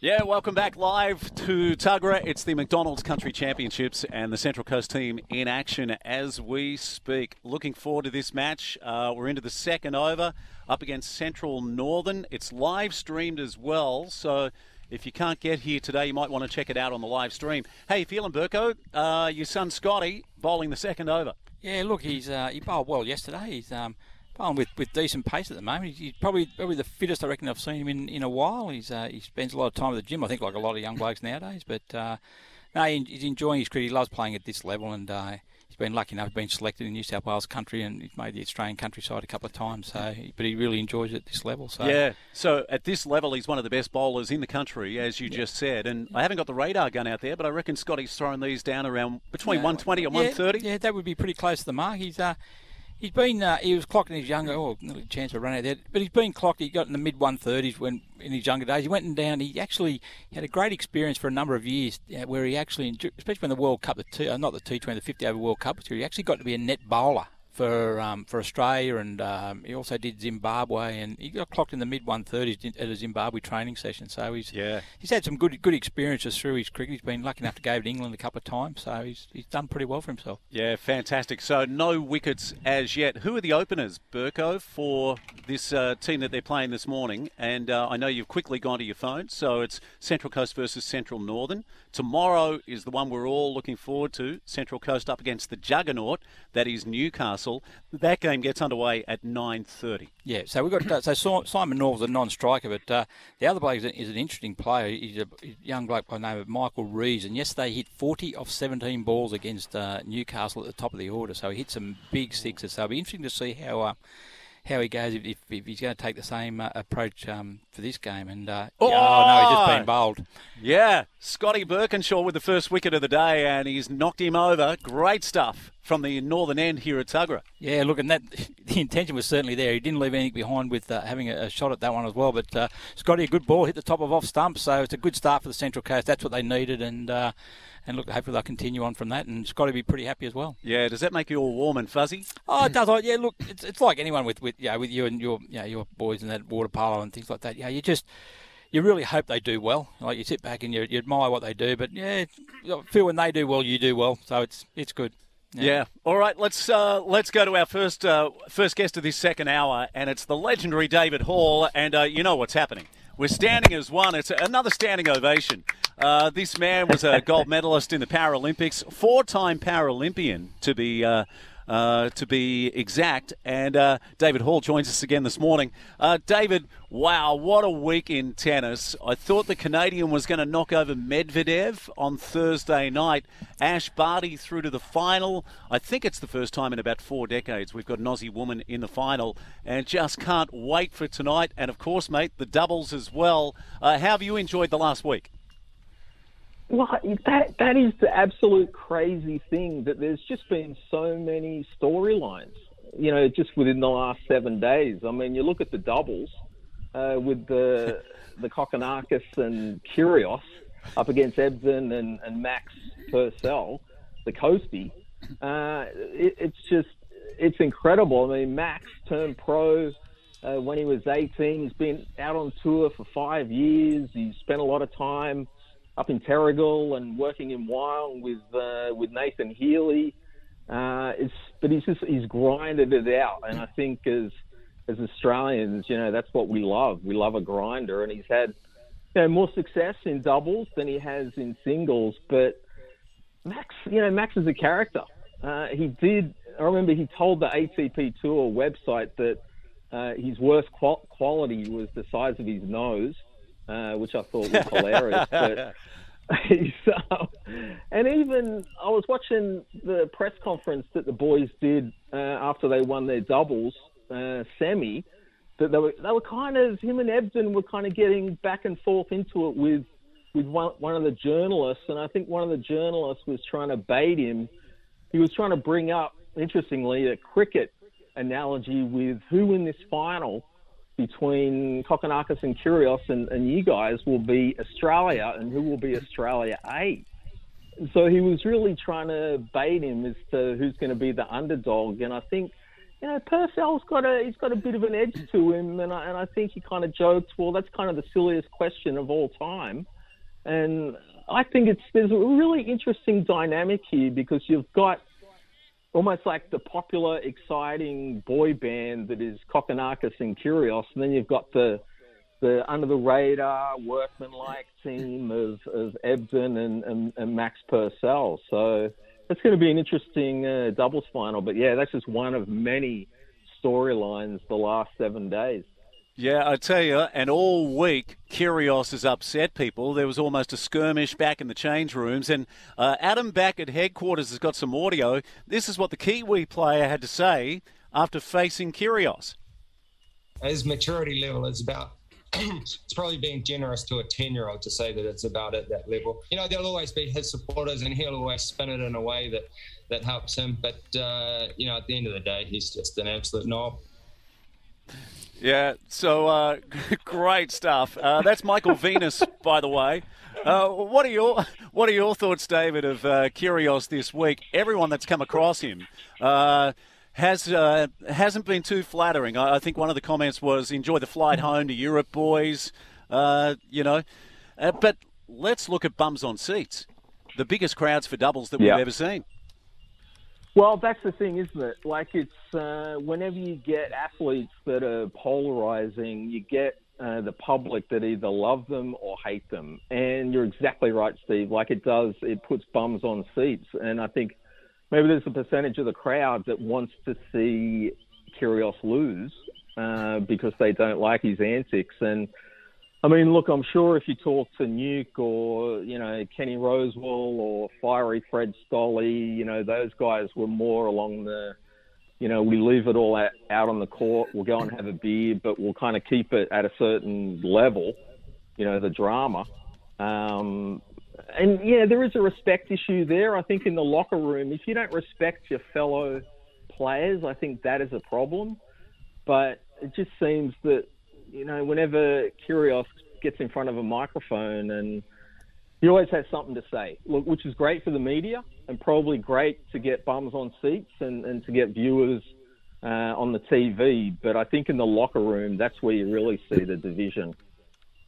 Yeah, welcome back live to Tuggerah. It's the McDonald's Country Championships and the Central Coast team in action as we speak. Looking forward to this match. Uh, we're into the second over up against Central Northern. It's live streamed as well, so if you can't get here today, you might want to check it out on the live stream. Hey, feeling Burko? Uh, your son Scotty bowling the second over. Yeah, look, he's uh, he bowled well yesterday. He's um, bowling with, with decent pace at the moment. He's probably probably the fittest I reckon I've seen him in, in a while. He's uh, he spends a lot of time at the gym, I think, like a lot of young blokes nowadays. But uh, no, he, he's enjoying his cricket. He loves playing at this level, and uh, he's been lucky enough to been selected in New South Wales country, and he's made the Australian countryside a couple of times. So, but he really enjoys it at this level. So yeah, so at this level, he's one of the best bowlers in the country, as you yeah. just said. And I haven't got the radar gun out there, but I reckon Scotty's throwing these down around between no, one twenty and yeah, one thirty. Yeah, that would be pretty close to the mark. He's uh. He's been, uh, he was clocked in his younger, oh, nearly a chance of running out there, but he's been clocked, he got in the mid one thirties when in his younger days. He went and down, he actually had a great experience for a number of years uh, where he actually, especially when the World Cup, the two, uh, not the T twenty, the fifty over World Cup, he actually got to be a net bowler for um, for Australia, and um, he also did Zimbabwe, and he got clocked in the mid one thirties at a Zimbabwe training session. So he's yeah. he's had some good good experiences through his cricket. He's been lucky enough to go to England a couple of times, so he's he's done pretty well for himself. Yeah, fantastic. So no wickets as yet. Who are the openers, Burko, for this uh, team that they're playing this morning? And uh, I know you've quickly gone to your phone, so it's Central Coast versus Central Northern. Tomorrow is the one we're all looking forward to, Central Coast up against the juggernaut, that is Newcastle. That game gets underway at nine thirty. Yeah, so we've got uh, so Simon Norville's a non-striker, but uh, the other bloke is, is an interesting player. He's a young bloke by the name of Michael Reeves, and yesterday he hit forty off seventeen balls against uh, Newcastle at the top of the order. So he hit some big sixes. So it'll be interesting to see how uh, how he goes, if, if he's going to take the same uh, approach um, for this game. And uh, oh! Yeah, oh, no, he's just been bowled. Yeah, Scotty Birkinshaw with the first wicket of the day, and he's knocked him over. Great stuff from the northern end here at Tuggerah. Yeah, look, and that the intention was certainly there. He didn't leave anything behind with uh, having a, a shot at that one as well. But uh, Scotty, a good ball, hit the top of off stump, so it's a good start for the Central Coast. That's what they needed, and uh, and look, hopefully they'll continue on from that, and Scotty will be pretty happy as well. Yeah, does that make you all warm and fuzzy? Oh, it does. I, yeah, look, it's it's like anyone with, with, you know, with you and your you know, your boys and that water polo and things like that. Yeah, you just... You really hope they do well. Like you sit back and you, you admire what they do, but yeah, I feel when they do well, you do well. So it's it's good. Yeah. yeah. All right. Let's uh, let's go to our first uh, first guest of this second hour, and it's the legendary David Hall. And uh, you know what's happening. We're standing as one. It's another standing ovation. Uh, this man was a gold medalist in the Paralympics, four-time Paralympian to be. Uh, Uh, to be exact, and uh, David Hall joins us again this morning. Uh, David, wow, what a week in tennis. I thought the Canadian was going to knock over Medvedev on Thursday night. Ash Barty through to the final. I think it's the first time in about four decades we've got an Aussie woman in the final, and just can't wait for tonight. And of course, mate, the doubles as well. Uh, how have you enjoyed the last week? Well, that, that is the absolute crazy thing, that there's just been so many storylines, you know, just within the last seven days. I mean, you look at the doubles uh, with the the Kokkinakis and Kyrgios up against Ebden and, and Max Purcell, the Coastie. Uh, it, it's just, it's incredible. I mean, Max turned pro uh, when he was eighteen. He's been out on tour for five years. He's spent a lot of time up in Terrigal and working in Wyong with uh, with Nathan Healy, uh, it's, but he's just he's grinded it out, and I think as as Australians, you know, that's what we love. We love a grinder, and he's had you know more success in doubles than he has in singles. But Max, you know, Max is a character. Uh, he did. I remember he told the A T P Tour website that uh, his worst qual- quality was the size of his nose. Uh, which I thought was hilarious. But so, and even I was watching the press conference that the boys did uh, after they won their doubles uh, semi. That they were they were kind of him and Ebden were kind of getting back and forth into it with with one, one of the journalists, and I think one of the journalists was trying to bait him. He was trying to bring up, interestingly, a cricket analogy with who in this final between Kokkinakis and Kyrgios and, and you guys will be Australia, and who will be Australia A. So he was really trying to bait him as to who's going to be the underdog. And I think, you know, Purcell's got a, he's got a bit of an edge to him. And I, and I think he kind of joked, well, that's kind of the silliest question of all time. And I think it's, there's a really interesting dynamic here, because you've got almost like the popular, exciting boy band that is Kokkinakis and Kyrgios, and then you've got the the under-the-radar, workman-like team of, of Ebden and, and, and Max Purcell. So it's going to be an interesting uh, doubles final. But, yeah, that's just one of many storylines the last seven days. Yeah, I tell you, and all week, Kyrgios has upset people. There was almost a skirmish back in the change rooms, and uh, Adam back at headquarters has got some audio. This is what the Kiwi player had to say after facing Kyrgios. His maturity level is about, it's probably being generous to a ten-year-old to say that it's about at that level. You know, there'll always be his supporters, and he'll always spin it in a way that, that helps him. But, uh, you know, at the end of the day, he's just an absolute knob. Yeah, so uh, great stuff. Uh, that's Michael Venus, by the way. Uh, what are your What are your thoughts, David, of uh, Kyrgios this week? Everyone that's come across him uh, has uh, hasn't been too flattering. I, I think one of the comments was, "Enjoy the flight home to Europe, boys." Uh, you know, uh, but let's look at bums on seats. The biggest crowds for doubles that yeah. we've ever seen. Well, that's the thing, isn't it? Like, it's uh, whenever you get athletes that are polarizing, you get uh, the public that either love them or hate them. And you're exactly right, Steve. Like, it does, it puts bums on seats. And I think maybe there's a percentage of the crowd that wants to see Kyrgios lose uh, because they don't like his antics. And I mean, look, I'm sure if you talk to Nuke or, you know, Kenny Rosewall or Fiery Fred Stolle, you know, those guys were more along the, you know, we leave it all out, out on the court. We'll go and have a beer, but we'll kind of keep it at a certain level, you know, the drama. Um, and, yeah, there is a respect issue there, I think, in the locker room. If you don't respect your fellow players, I think that is a problem. But it just seems that, you know, whenever Kyrgios gets in front of a microphone and he always has something to say, look, which is great for the media and probably great to get bums on seats and, and to get viewers uh, on the T V. But I think in the locker room, that's where you really see the division.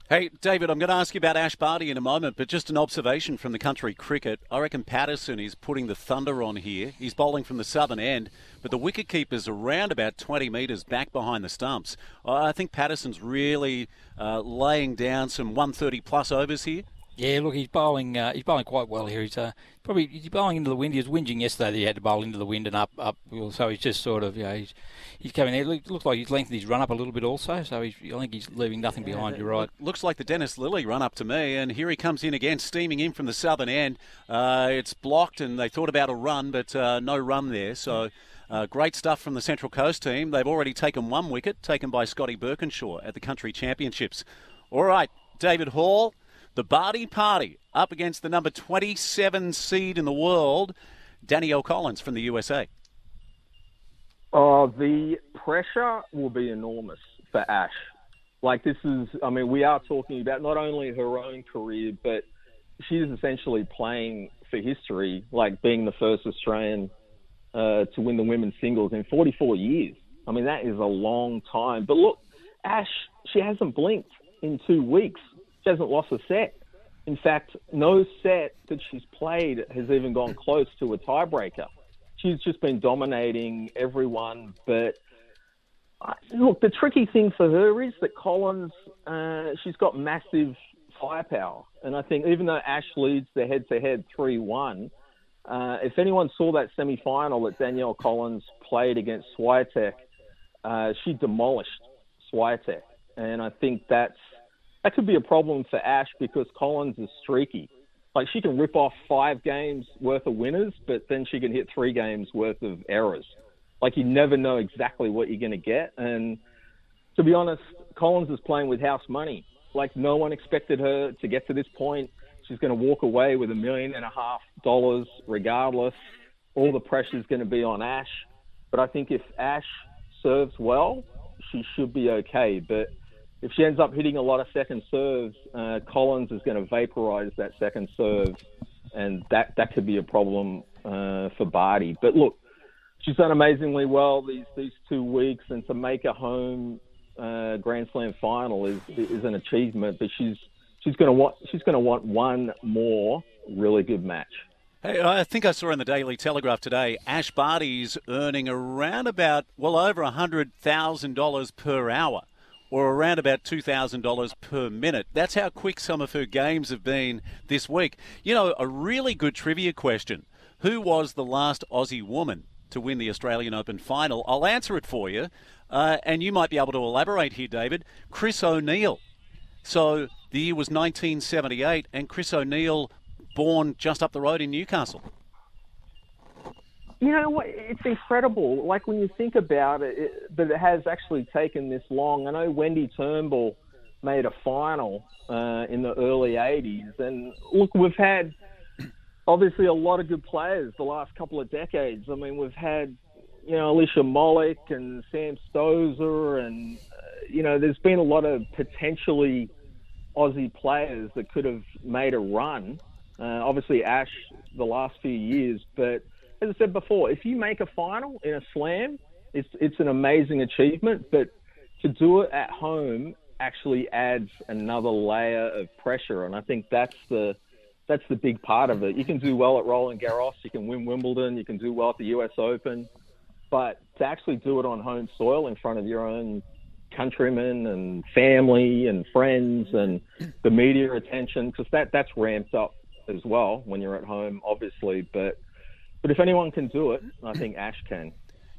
Hey, David, I'm going to ask you about Ash Barty in a moment, but just an observation from the country cricket. I reckon Patterson is putting the thunder on here. He's bowling from the southern end, but the wicketkeeper's around about twenty metres back behind the stumps. I think Patterson's really uh, laying down some one thirty plus overs here. Yeah, look, he's bowling. Uh, he's bowling quite well here. He's uh, probably he's bowling into the wind. He was whinging yesterday that he had to bowl into the wind and up, up. So he's just sort of, you know, he's, he's coming there. Look, looks like he's lengthened his run up a little bit also. So he's, I think he's leaving nothing yeah, behind. You're right. Looks like the Dennis Lilly run up to me, and here he comes in again, steaming in from the southern end. Uh, it's blocked, and they thought about a run, but uh, no run there. So. Uh, great stuff from the Central Coast team. They've already taken one wicket, taken by Scotty Birkinshaw at the Country Championships. All right, David Hall. The Barty Party up against the number twenty-seven seed in the world, Danielle Collins from the U S A. Oh, the pressure will be enormous for Ash. Like this is, I mean, we are talking about not only her own career, but she is essentially playing for history, like being the first Australian uh, to win the women's singles in forty-four years. I mean, that is a long time. But look, Ash, she hasn't blinked in two weeks. Hasn't lost a set. In fact, no set that she's played has even gone close to a tiebreaker. She's just been dominating everyone. But uh, look, the tricky thing for her is that Collins, uh, she's got massive firepower. And I think even though Ash leads the head-to-head three one, uh, if anyone saw that semi-final that Danielle Collins played against Swiatek, uh, she demolished Swiatek. And I think that's That could be a problem for Ash because Collins is streaky. Like she can rip off five games worth of winners, but then she can hit three games worth of errors. Like you never know exactly what you're going to get. And to be honest, Collins is playing with house money. Like no one expected her to get to this point. She's going to walk away with a million and a half dollars regardless. All the pressure is going to be on Ash. But I think if Ash serves well, she should be okay. But if she ends up hitting a lot of second serves, uh, Collins is going to vaporise that second serve, and that, that could be a problem uh, for Barty. But look, she's done amazingly well these, these two weeks, and to make a home uh, Grand Slam final is is an achievement. But she's she's going to want she's going to want one more really good match. Hey, I think I saw in the Daily Telegraph today, Ash Barty's earning around about well over a hundred thousand dollars per hour, or around about two thousand dollars per minute. That's how quick some of her games have been this week. You know, a really good trivia question. Who was the last Aussie woman to win the Australian Open final? I'll answer it for you, uh, and you might be able to elaborate here, David. Chris O'Neill. So the year was nineteen seventy-eight, and Chris O'Neill born just up the road in Newcastle. You know what? It's incredible. Like when you think about it, it, that it has actually taken this long. I know Wendy Turnbull made a final uh, in the early eighties, and look, we've had obviously a lot of good players the last couple of decades. I mean, we've had you know Alicia Molik and Sam Stosur, and uh, you know there's been a lot of potentially Aussie players that could have made a run. Uh, obviously, Ash the last few years, but as I said before, if you make a final in a slam, it's it's an amazing achievement, but to do it at home actually adds another layer of pressure, and I think that's the that's the big part of it. You can do well at Roland Garros, you can win Wimbledon, you can do well at the U S Open, but to actually do it on home soil in front of your own countrymen and family and friends and the media attention, because that, that's ramped up as well when you're at home, obviously, but... But if anyone can do it, I think Ash can.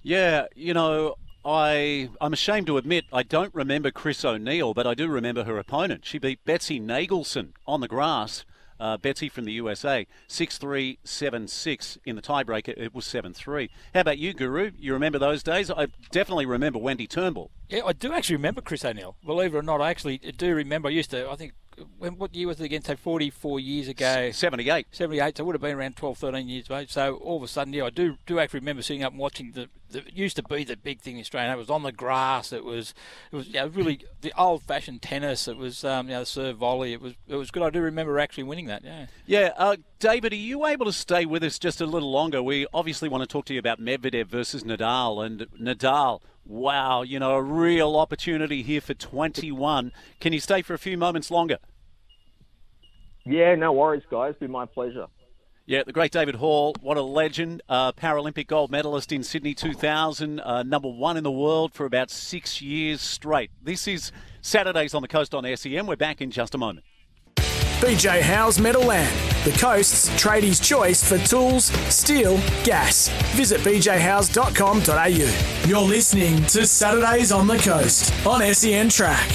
Yeah, you know, I, I'm ashamed to admit I don't remember Chris O'Neill, but I do remember her opponent. She beat Betsy Nagelson on the grass Uh, Betsy from the U S A, six three, seven six in the tiebreak. It was seven three. How about you, Guru? You remember those days? I definitely remember Wendy Turnbull. Yeah, I do actually remember Chris O'Neill. Believe it or not, I actually do remember. I used to, I think, when, what year was it again? So forty-four years ago. seventy-eight. seventy-eight, so it would have been around twelve, thirteen years old. So all of a sudden, yeah, I do do actually remember sitting up and watching the, the it used to be the big thing in Australia. It was on the grass. It was it was yeah, really the old-fashioned tennis. It was um, you know, the serve volley. It was it was good. I do remember actually winning that, yeah. Yeah, uh, David, are you able to stay with us just a little longer? We obviously want to talk to you about Medvedev versus Nadal, and Nadal, wow, you know, a real opportunity here for twenty-one. Can you stay for a few moments longer? Yeah, no worries, guys. It'd be my pleasure. Yeah, the great David Hall, what a legend. Uh, Paralympic gold medalist in Sydney two thousand, uh, number one in the world for about six years straight. This is Saturdays on the Coast on S E M. We're back in just a moment. B J Howes Metaland, the coast's tradies' choice for tools, steel, gas. Visit b j howes dot com dot a u. You're listening to Saturdays on the Coast on S E N Track.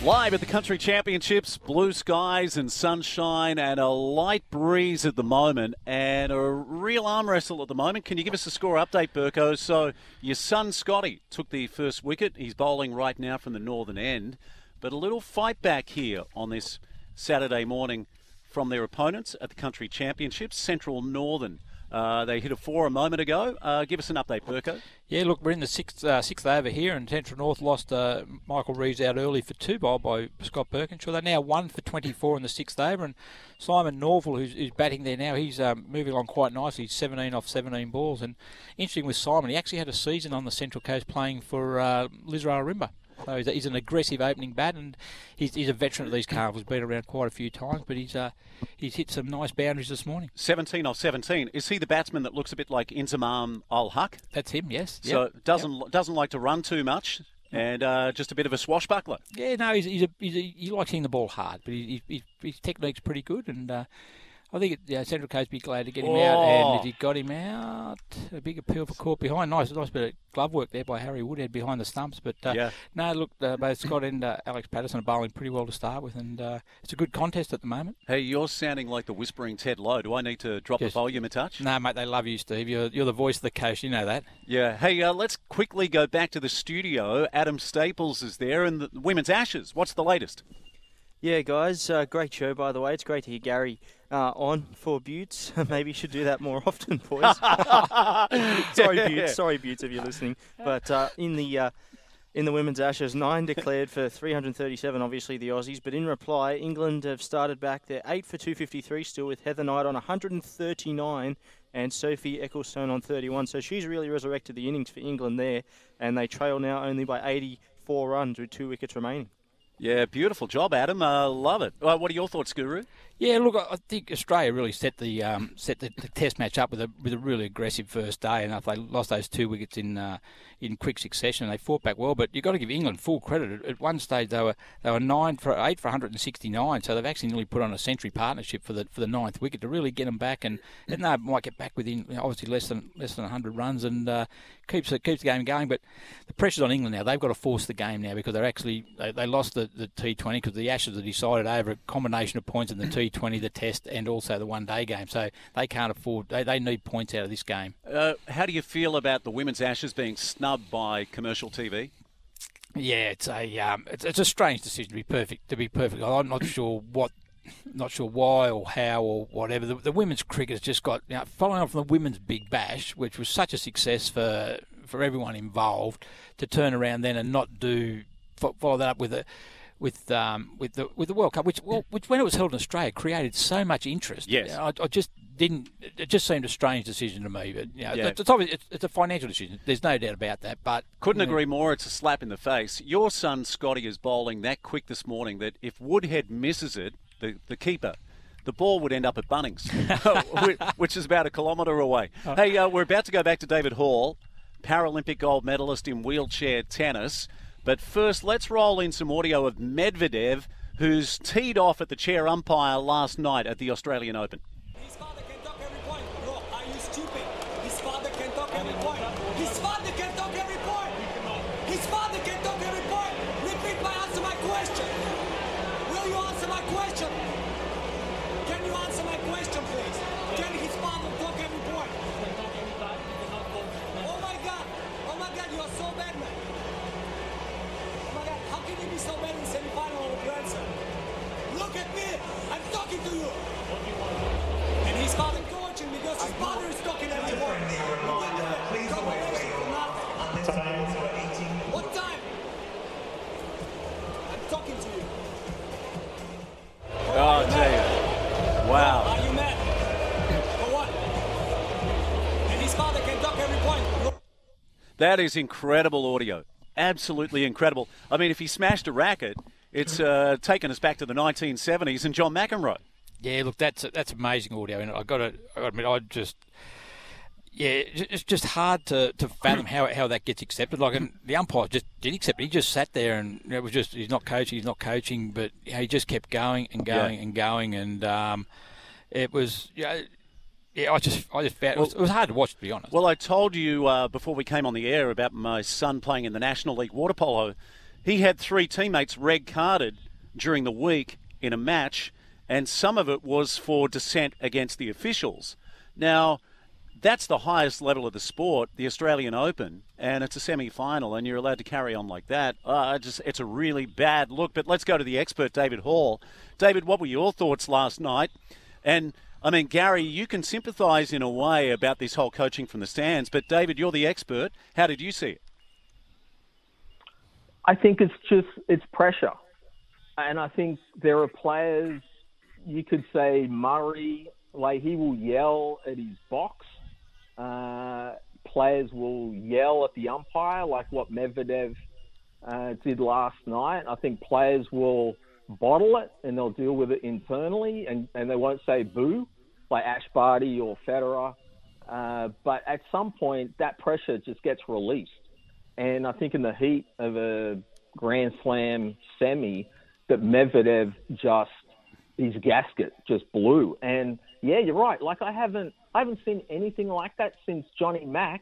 Live at the Country Championships, blue skies and sunshine and a light breeze at the moment and a real arm wrestle at the moment. Can you give us a score update, Burko? So your son, Scotty, took the first wicket. He's bowling right now from the northern end. But a little fight back here on this Saturday morning from their opponents at the Country Championships, Central Northern. Uh, they hit a four a moment ago. Uh, give us an update, Burko. Yeah, look, we're in the sixth uh, sixth over here, and Central North lost uh, Michael Reeves out early for two ball by Scott Birkinshaw. They're now one for twenty-four in the sixth over, and Simon Norville, who's, who's batting there now, he's um, moving along quite nicely. He's seventeen off seventeen balls, and interesting with Simon, he actually had a season on the Central Coast playing for uh, Lisrael Rimba. So he's an aggressive opening bat, and he's, he's a veteran at these carnivals. Been around quite a few times, but he's uh, he's hit some nice boundaries this morning. seventeen off seventeen. Is he the batsman that looks a bit like Inzamam Al Haq? That's him, yes. So yep. doesn't yep. doesn't like to run too much. And uh, just a bit of a swashbuckler. Yeah, no, he's, he's, a, he's a, he likes hitting the ball hard, but he, he, his technique's pretty good, and uh, I think it, yeah, Central Coast would be glad to get him oh. out, and if he got him out, a big appeal for caught behind. Nice, nice bit of glove work there by Harry Woodhead behind the stumps. But uh, yeah. no, look, uh, both Scott and uh, Alex Patterson are bowling pretty well to start with, and uh, it's a good contest at the moment. Hey, you're sounding like the whispering Ted Lowe. Do I need to drop Just, the volume a touch? No, mate, they love you, Steve. You're, you're the voice of the coast. You know that. Yeah. Hey, uh, let's quickly go back to the studio. Adam Staples is there, and the Women's Ashes. What's the latest? Yeah, guys, uh, great show, by the way. It's great to hear Gary uh, on for Buttes. Maybe you should do that more often, boys. Sorry, Buttes. Sorry, Buttes, if you're listening. But uh, in the uh, in the Women's Ashes, nine declared for three hundred thirty-seven, obviously, the Aussies. But in reply, England have started back. They're eight for two fifty-three still, with Heather Knight on one hundred thirty-nine and Sophie Ecclestone on thirty-one. So she's really resurrected the innings for England there. And they trail now only by eighty-four runs with two wickets remaining. Yeah, beautiful job, Adam. Uh, love it. Well, what are your thoughts, Guru? Yeah, look, I think Australia really set the um, set the, the Test match up with a with a really aggressive first day, and they lost those two wickets in uh, in quick succession, and they fought back well. But you've got to give England full credit. At one stage, they were they were nine for eight for one hundred sixty-nine, so they've actually nearly put on a century partnership for the for the ninth wicket to really get them back, and, and they might get back within you know, obviously less than less than one hundred runs, and uh, keeps it keeps the game going. But the pressure's on England now. They've got to force the game now because they're actually they, they lost the. The T twenty because the Ashes are decided over a combination of points in the T twenty, the Test, and also the one-day game. So they can't afford. They, they need points out of this game. Uh, how do you feel about the Women's Ashes being snubbed by commercial T V? Yeah, it's a um, it's, it's a strange decision to be perfect. To be perfect, I'm not sure what. Not sure why or how or whatever. The, the women's cricket's just got you know, following on from the Women's Big Bash, which was such a success for for everyone involved, to turn around then and not do. Follow that up with a, with um, with the with the World Cup, which well, which when it was held in Australia created so much interest. Yes, I, I just didn't. It just seemed a strange decision to me. But you know, yeah, it's, it's, it's a financial decision. There's no doubt about that. But couldn't you know, agree more. It's a slap in the face. Your son Scotty is bowling that quick this morning that if Woodhead misses it, the the keeper, the ball would end up at Bunnings, which is about a kilometre away. Oh. Hey, uh, we're about to go back to David Hall, Paralympic gold medalist in wheelchair tennis. But first, let's roll in some audio of Medvedev, who's teed off at the chair umpire last night at the Australian Open. His father can talk every point. Bro, are you stupid? His father can talk every point. His father can talk every point. His father can talk every point. Repeat my answer my question. Will you answer my question? we still made in the semi-final on the Grand Slam. Look at me, I'm talking to you. And he started coaching because his father is talking at him. What time? I'm talking to you. Oh, damn. Wow. Are you mad? For what? And his father can talk every point. That is incredible audio. Absolutely incredible. I mean, if he smashed a racket, it's uh, taken us back to the nineteen seventies and John McEnroe. Yeah, look, that's that's amazing audio, and I got to admit, I just yeah, it's just hard to, to fathom how how that gets accepted. Like, and the umpire just didn't accept it. He just sat there, and it was just he's not coaching, he's not coaching, but you know, he just kept going and going yeah. and going, and um, it was yeah. You know, Yeah, I just, I just found it was, it was hard to watch, to be honest. Well, I told you uh, before we came on the air about my son playing in the National League water polo. He had three teammates red carded during the week in a match, and some of it was for dissent against the officials. Now, that's the highest level of the sport, the Australian Open, and it's a semi-final, and you're allowed to carry on like that. Uh, just, it's a really bad look. But let's go to the expert, David Hall. David, what were your thoughts last night? And I mean, Gary, you can sympathise in a way about this whole coaching from the stands, but David, you're the expert. How did you see it? I think it's just, it's pressure. And I think there are players, you could say Murray, like he will yell at his box. Uh, players will yell at the umpire, like what Medvedev uh, did last night. I think players will bottle it and they'll deal with it internally, and, and they won't say boo like Ash Barty or Federer. Uh, but at some point, that pressure just gets released. And I think in the heat of a Grand Slam semi, that Medvedev just, his gasket just blew. And yeah, you're right. Like I haven't, I haven't seen anything like that since Johnny Mack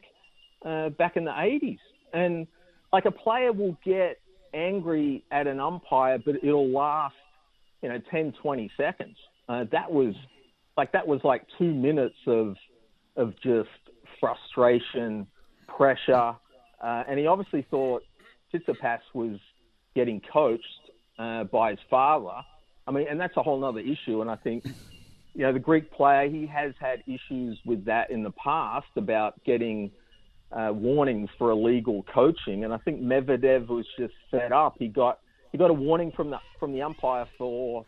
uh, back in the eighties. And like a player will get angry at an umpire, but it'll last, you know, ten, twenty seconds. Uh, that was like, that was like two minutes of, of just frustration, pressure. Uh, and he obviously thought Tsitsipas was getting coached uh, by his father. I mean, and that's a whole nother issue. And I think, you know, the Greek player, he has had issues with that in the past about getting Uh, warnings for illegal coaching, and I think Medvedev was just fed up. He got he got a warning from the from the umpire for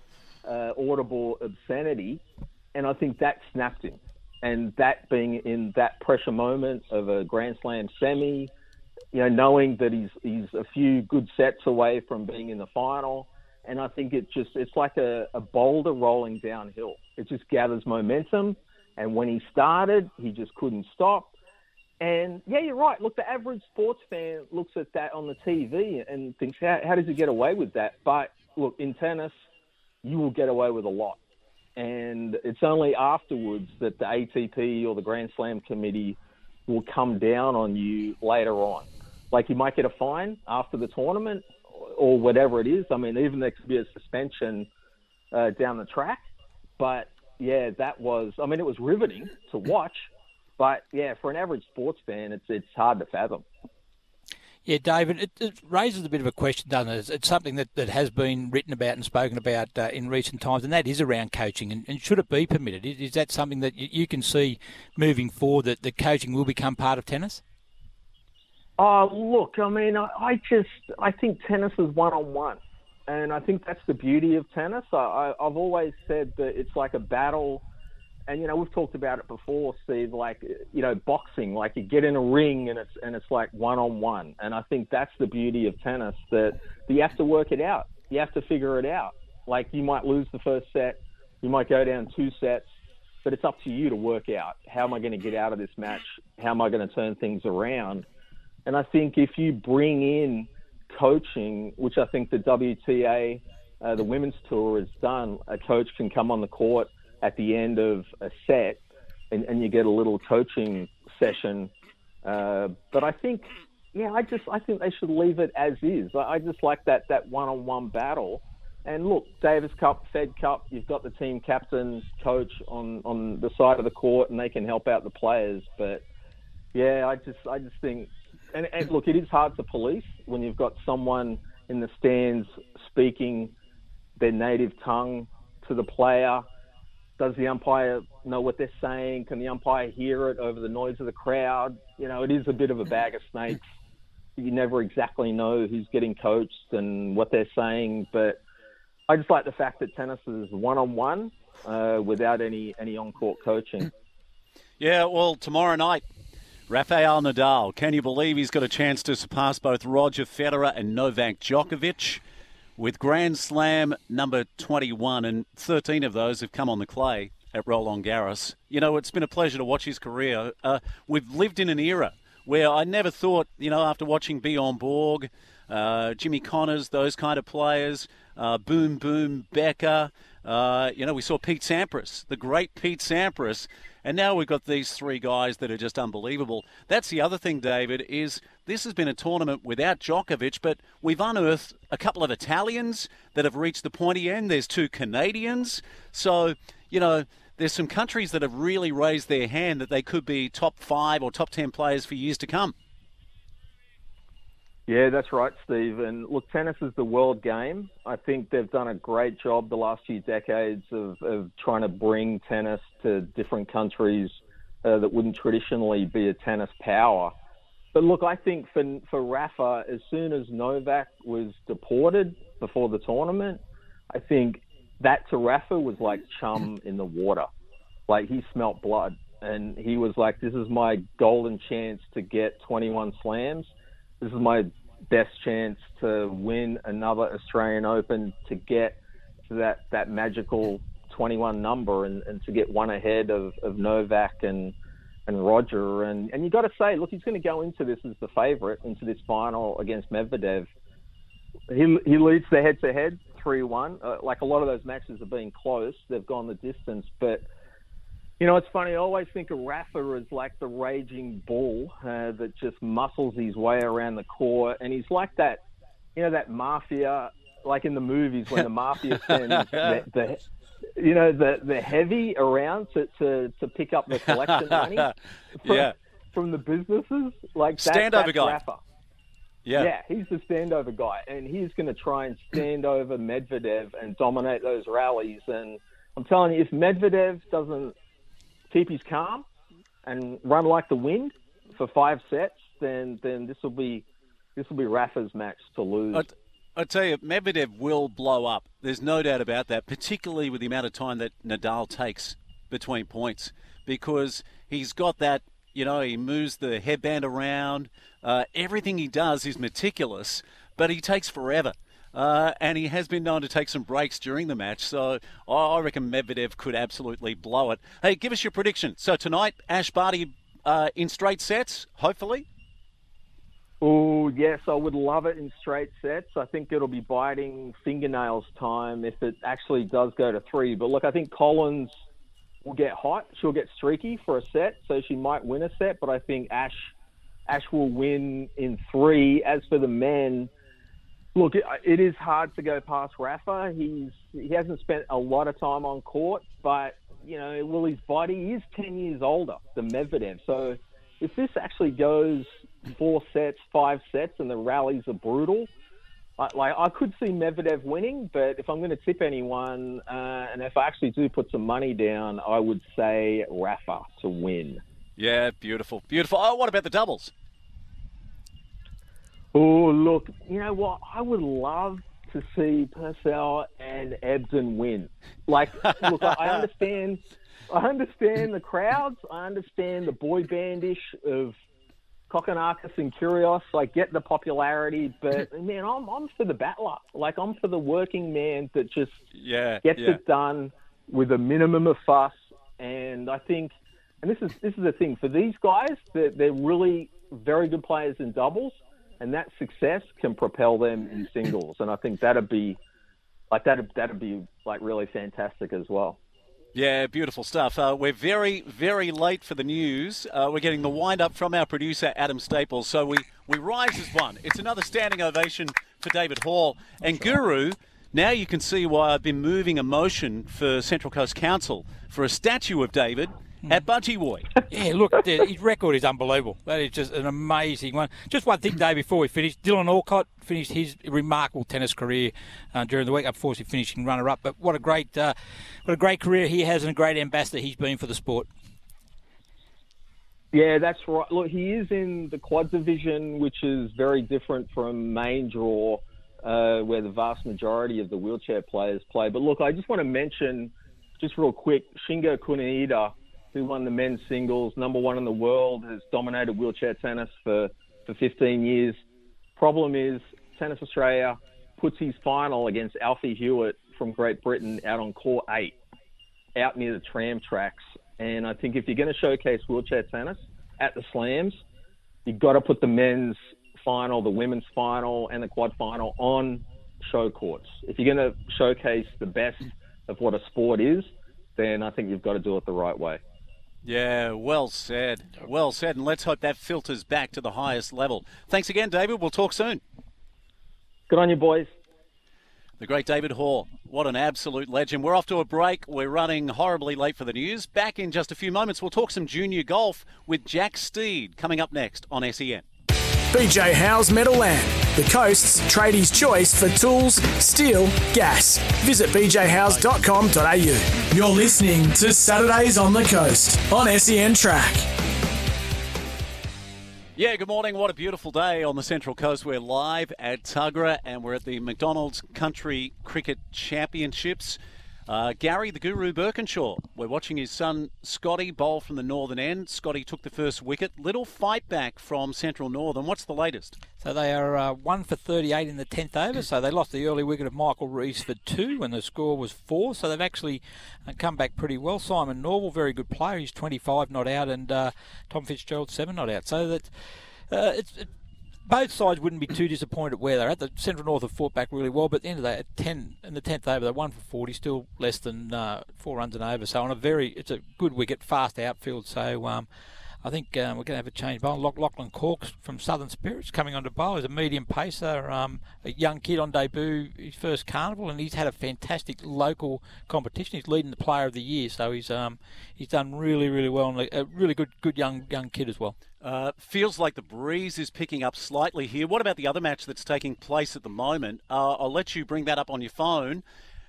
uh, audible obscenity, and I think that snapped him. And that being in that pressure moment of a Grand Slam semi, you know, knowing that he's he's a few good sets away from being in the final, and I think it just it's like a, a boulder rolling downhill. It just gathers momentum, and when he started, he just couldn't stop. And, yeah, you're right. Look, the average sports fan looks at that on the T V and thinks, how, how does he get away with that? But, look, in tennis, you will get away with a lot. And it's only afterwards that the A T P or the Grand Slam committee will come down on you later on. Like, you might get a fine after the tournament or whatever it is. I mean, even there could be a suspension uh, down the track. But, yeah, that was – I mean, it was riveting to watch. But, yeah, for an average sports fan, it's it's hard to fathom. Yeah, David, it, it raises a bit of a question, doesn't it? It's, it's something that, that has been written about and spoken about uh, in recent times, and that is around coaching. And, and should it be permitted? Is, is that something that you, you can see moving forward, that the coaching will become part of tennis? Oh, look, I mean, I, I just I think tennis is one-on-one, and I think that's the beauty of tennis. I, I, I've always said that it's like a battle. And, you know, we've talked about it before, Steve, like, you know, boxing, like you get in a ring and it's and it's like one-on-one. And I think that's the beauty of tennis, that you have to work it out. You have to figure it out. Like, you might lose the first set. You might go down two sets. But it's up to you to work out, how am I going to get out of this match? How am I going to turn things around? And I think if you bring in coaching, which I think the W T A, uh, the Women's Tour has done, a coach can come on the court at the end of a set, and, and you get a little coaching session. Uh, but I think, yeah, I just I think they should leave it as is. I, I just like that that one-on-one battle. And look, Davis Cup, Fed Cup, you've got the team captain, coach on, on the side of the court, and they can help out the players. But yeah, I just I just think, and, and look, it is hard to police when you've got someone in the stands speaking their native tongue to the player? Does the umpire know what they're saying? Can the umpire hear it over the noise of the crowd? You know, it is a bit of a bag of snakes. You never exactly know who's getting coached and what they're saying. But I just like the fact that tennis is one-on-one uh, without any, any on-court coaching. Yeah, well, tomorrow night, Rafael Nadal. Can you believe he's got a chance to surpass both Roger Federer and Novak Djokovic? With Grand Slam number twenty-one, and thirteen of those have come on the clay at Roland Garros. You know, it's been a pleasure to watch his career. Uh, we've lived in an era where I never thought, you know, after watching Bjorn Borg, uh, Jimmy Connors, those kind of players, uh, Boom Boom Becker, uh, you know, we saw Pete Sampras, the great Pete Sampras, and now we've got these three guys that are just unbelievable. That's the other thing, David, is this has been a tournament without Djokovic, but we've unearthed a couple of Italians that have reached the pointy end. There's two Canadians. So, you know, there's some countries that have really raised their hand that they could be top five or top ten players for years to come. Yeah, that's right, Steve. And look, tennis is the world game. I think they've done a great job the last few decades of, of trying to bring tennis to different countries uh, that wouldn't traditionally be a tennis power. But look, I think for for Rafa, as soon as Novak was deported before the tournament, I think that to Rafa was like chum in the water. Like, he smelt blood. And he was like, this is my golden chance to get twenty-one slams. This is my best chance to win another Australian Open, to get to that, that magical twenty-one number and, and to get one ahead of, of Novak and and Roger. And, and you got to say, look, he's going to go into this as the favourite, into this final against Medvedev. He he leads the head-to-head three one. Uh, like, a lot of those matches have been close. They've gone the distance, but... You know, it's funny, I always think of Rafa as like the raging bull uh, that just muscles his way around the court. And he's like that, you know, that mafia, like in the movies when the mafia sends, the, the, you know, the, the heavy around to, to, to pick up the collection money from, yeah. from the businesses. Like that, standover that's guy. Rafa. Yeah. yeah, he's the standover guy. And he's going to try and stand over Medvedev and dominate those rallies. And I'm telling you, if Medvedev doesn't keep his calm and run like the wind for five sets, then then this will be this will be Rafa's match to lose. I, t- I tell you, Medvedev will blow up. There's no doubt about that, particularly with the amount of time that Nadal takes between points, because he's got that, you know, he moves the headband around. Uh, everything he does is meticulous, but he takes forever. Uh, and he has been known to take some breaks during the match, so I reckon Medvedev could absolutely blow it. Hey, give us your prediction. So tonight, Ash Barty uh, in straight sets, hopefully? Oh, yes, I would love it in straight sets. I think it'll be biting fingernails time if it actually does go to three. But look, I think Collins will get hot. She'll get streaky for a set, so she might win a set, but I think Ash, Ash will win in three. As for the men... Look, it is hard to go past Rafa. He's he hasn't spent a lot of time on court, but, you know, will his body? He is ten years older than Medvedev. So if this actually goes four sets, five sets, and the rallies are brutal, I, like I could see Medvedev winning, but if I'm going to tip anyone, uh, and if I actually do put some money down, I would say Rafa to win. Yeah, beautiful, beautiful. Oh, what about the doubles? Oh, look, you know what? I would love to see Purcell and Ebden win. Like, look, I understand I understand the crowds. I understand the boy bandish of Kokkinakis and Kyrgios. I get the popularity, but, man, I'm, I'm for the battler. Like, I'm for the working man that just yeah, gets yeah. it done with a minimum of fuss. And I think, and this is, this is the thing, for these guys, they're, they're really very good players in doubles. And that success can propel them in singles, and I think that'd be like that that'd be like really fantastic as well. Yeah, beautiful stuff. Uh, we're very, very late for the news. Uh, we're getting the wind up from our producer Adam Staples, so we we rise as one. It's another standing ovation for David Hall and sure. Guru. Now you can see why I've been moving a motion for Central Coast Council for a statue of David at Budgie Boy. Yeah, look, his record is unbelievable. That is just an amazing one. Just one thing, Dave, before we finish. Dylan Alcott finished his remarkable tennis career uh, during the week, unfortunately finishing runner-up. But what a great uh, what a great career he has and a great ambassador he's been for the sport. Yeah, that's right. Look, he is in the quad division, which is very different from main draw, uh, where the vast majority of the wheelchair players play. But look, I just want to mention, just real quick, Shingo Kunihita, who won the men's singles, number one in the world, has dominated wheelchair tennis for, for fifteen years. Problem is, Tennis Australia puts his final against Alfie Hewitt from Great Britain out on court eight, out near the tram tracks. And I think if you're going to showcase wheelchair tennis at the Slams, you've got to put the men's final, the women's final, and the quad final on show courts. If you're going to showcase the best of what a sport is, then I think you've got to do it the right way. Yeah, well said. Well said. And let's hope that filters back to the highest level. Thanks again, David. We'll talk soon. Good on you, boys. The great David Hall. What an absolute legend. We're off to a break. We're running horribly late for the news. Back in just a few moments, we'll talk some junior golf with Jack Steed coming up next on S E N. B J Howes Metaland, the coast's tradies' choice for tools, steel, gas. Visit b j howes dot com dot a u. You're listening to Saturdays on the Coast on S E N Track. Yeah, good morning. What a beautiful day on the Central Coast. We're live at Tuggerah and we're at the McDonald's Country Cricket Championships. Uh, Gary, the Guru Birkinshaw, we're watching his son Scotty bowl from the northern end. Scotty took the first wicket. Little fight back from Central Northern. What's the latest? So they are uh, one for thirty-eight in the tenth over. So they lost the early wicket of Michael Reeves for two when the score was four. So they've actually come back pretty well. Simon Norwell, very good player. He's twenty-five not out, and uh, Tom Fitzgerald, seven not out. So that uh, it's... It, both sides wouldn't be too disappointed where they're at. The Central North have fought back really well, but at the end of that, at ten in the tenth over, they're one for forty, still less than uh, four runs and over. So on a very, it's a good wicket, fast outfield. So um, I think um, we're going to have a change bowl. Lachlan Corks from Southern Spirits coming onto bowl. He's a medium pacer, um, a young kid on debut, his first carnival, and he's had a fantastic local competition. He's leading the Player of the Year, so he's um, he's done really, really well, and a really good, good young young kid as well. Uh, feels like the breeze is picking up slightly here. What about the other match that's taking place at the moment? Uh, I'll let you bring that up on your phone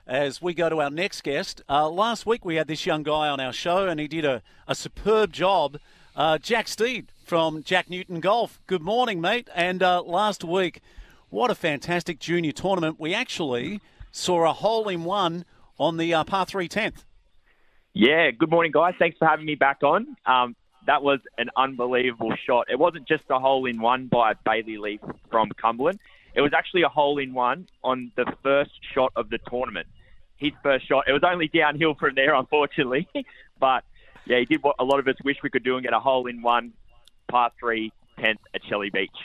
as we go to our next guest. Uh, last week we had this young guy on our show and he did a, a superb job. Uh, Jack Steed from Jack Newton Golf. Good morning, mate. And uh, last week, what a fantastic junior tournament. We actually saw a hole-in-one on the uh, par three tenth. Yeah, good morning, guys. Thanks for having me back on. Um, That was an unbelievable shot. It wasn't just a hole-in-one by Bailey Leaf from Cumberland. It was actually a hole-in-one on the first shot of the tournament. His first shot. It was only downhill from there, unfortunately. But, yeah, he did what a lot of us wish we could do and get a hole-in-one, par three, tenth at Shelley Beach.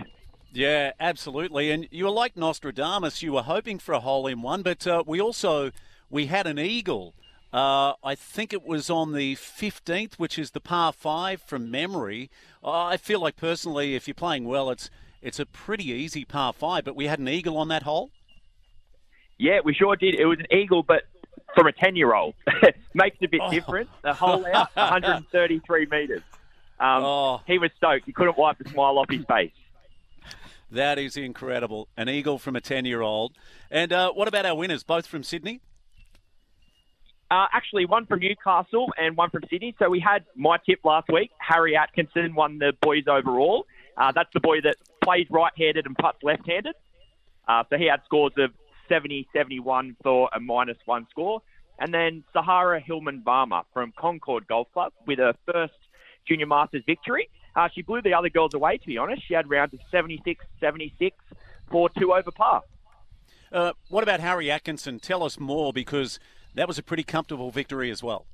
Yeah, absolutely. And you were like Nostradamus. You were hoping for a hole-in-one, but uh, we also, we had an eagle. Uh, I think it was on the fifteenth, which is the par five from memory. Uh, I feel like personally, if you're playing well, it's it's a pretty easy par five, but we had an eagle on that hole. Yeah, we sure did. It was an eagle, but from a ten-year-old. Makes it a bit oh. different. The hole out, one hundred thirty-three metres. Um, oh. He was stoked. He couldn't wipe the smile off his face. That is incredible. An eagle from a ten-year-old. And uh, what about our winners, both from Sydney? Uh, actually, one from Newcastle and one from Sydney. So we had my tip last week. Harry Atkinson won the boys overall. Uh, that's the boy that plays right-handed and putts left-handed. Uh, so he had scores of seventy, seventy-one for a minus one score. And then Sahara Hillman-Varma from Concord Golf Club with her first Junior Masters victory. Uh, she blew the other girls away, to be honest. She had rounds of seventy-six, seventy-six for two over par. Uh, what about Harry Atkinson? Tell us more, because that was a pretty comfortable victory as well.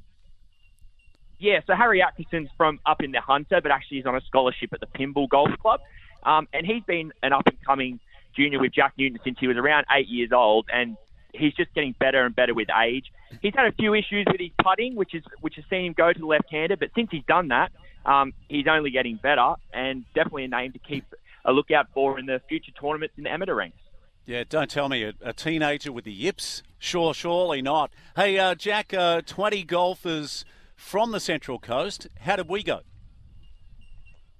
Yeah, so Harry Atkinson's from up in the Hunter, but actually he's on a scholarship at the Pimble Golf Club. Um, and he's been an up-and-coming junior with Jack Newton since he was around eight years old, and he's just getting better and better with age. He's had a few issues with his putting, which is which has seen him go to the left-hander, but since he's done that, um, he's only getting better, and definitely a name to keep a lookout for in the future tournaments in the amateur ranks. Yeah, don't tell me a, a teenager with the yips. Sure, surely not. Hey, uh, Jack, uh, twenty golfers from the Central Coast. How did we go?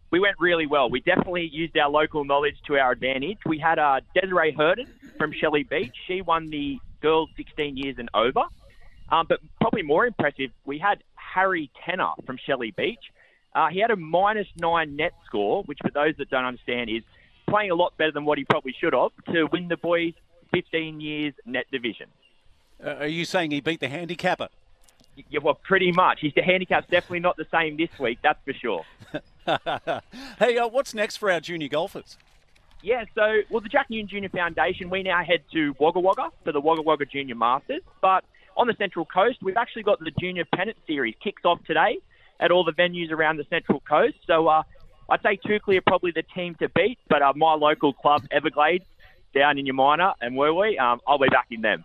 We went really well. We definitely used our local knowledge to our advantage. We had uh, Desiree Herden from Shelley Beach. She won the girls sixteen years and over. Um, but probably more impressive, we had Harry Tenner from Shelley Beach. Uh, he had a minus nine net score, which for those that don't understand is playing a lot better than what he probably should have to win the boys' fifteen years net division. Uh, are you saying he beat the handicapper? Yeah, well, pretty much. His handicap's definitely not the same this week, that's for sure. Hey, uh, what's next for our junior golfers? Yeah, so, well, the Jack Newton Junior Foundation, we now head to Wagga Wagga for the Wagga Wagga Junior Masters. But on the Central Coast, we've actually got the Junior Pennant Series kicks off today at all the venues around the Central Coast. So uh, I'd say Tukley are probably the team to beat, but uh, my local club, Everglades, down in your minor and Werribee, um, I'll be back in them.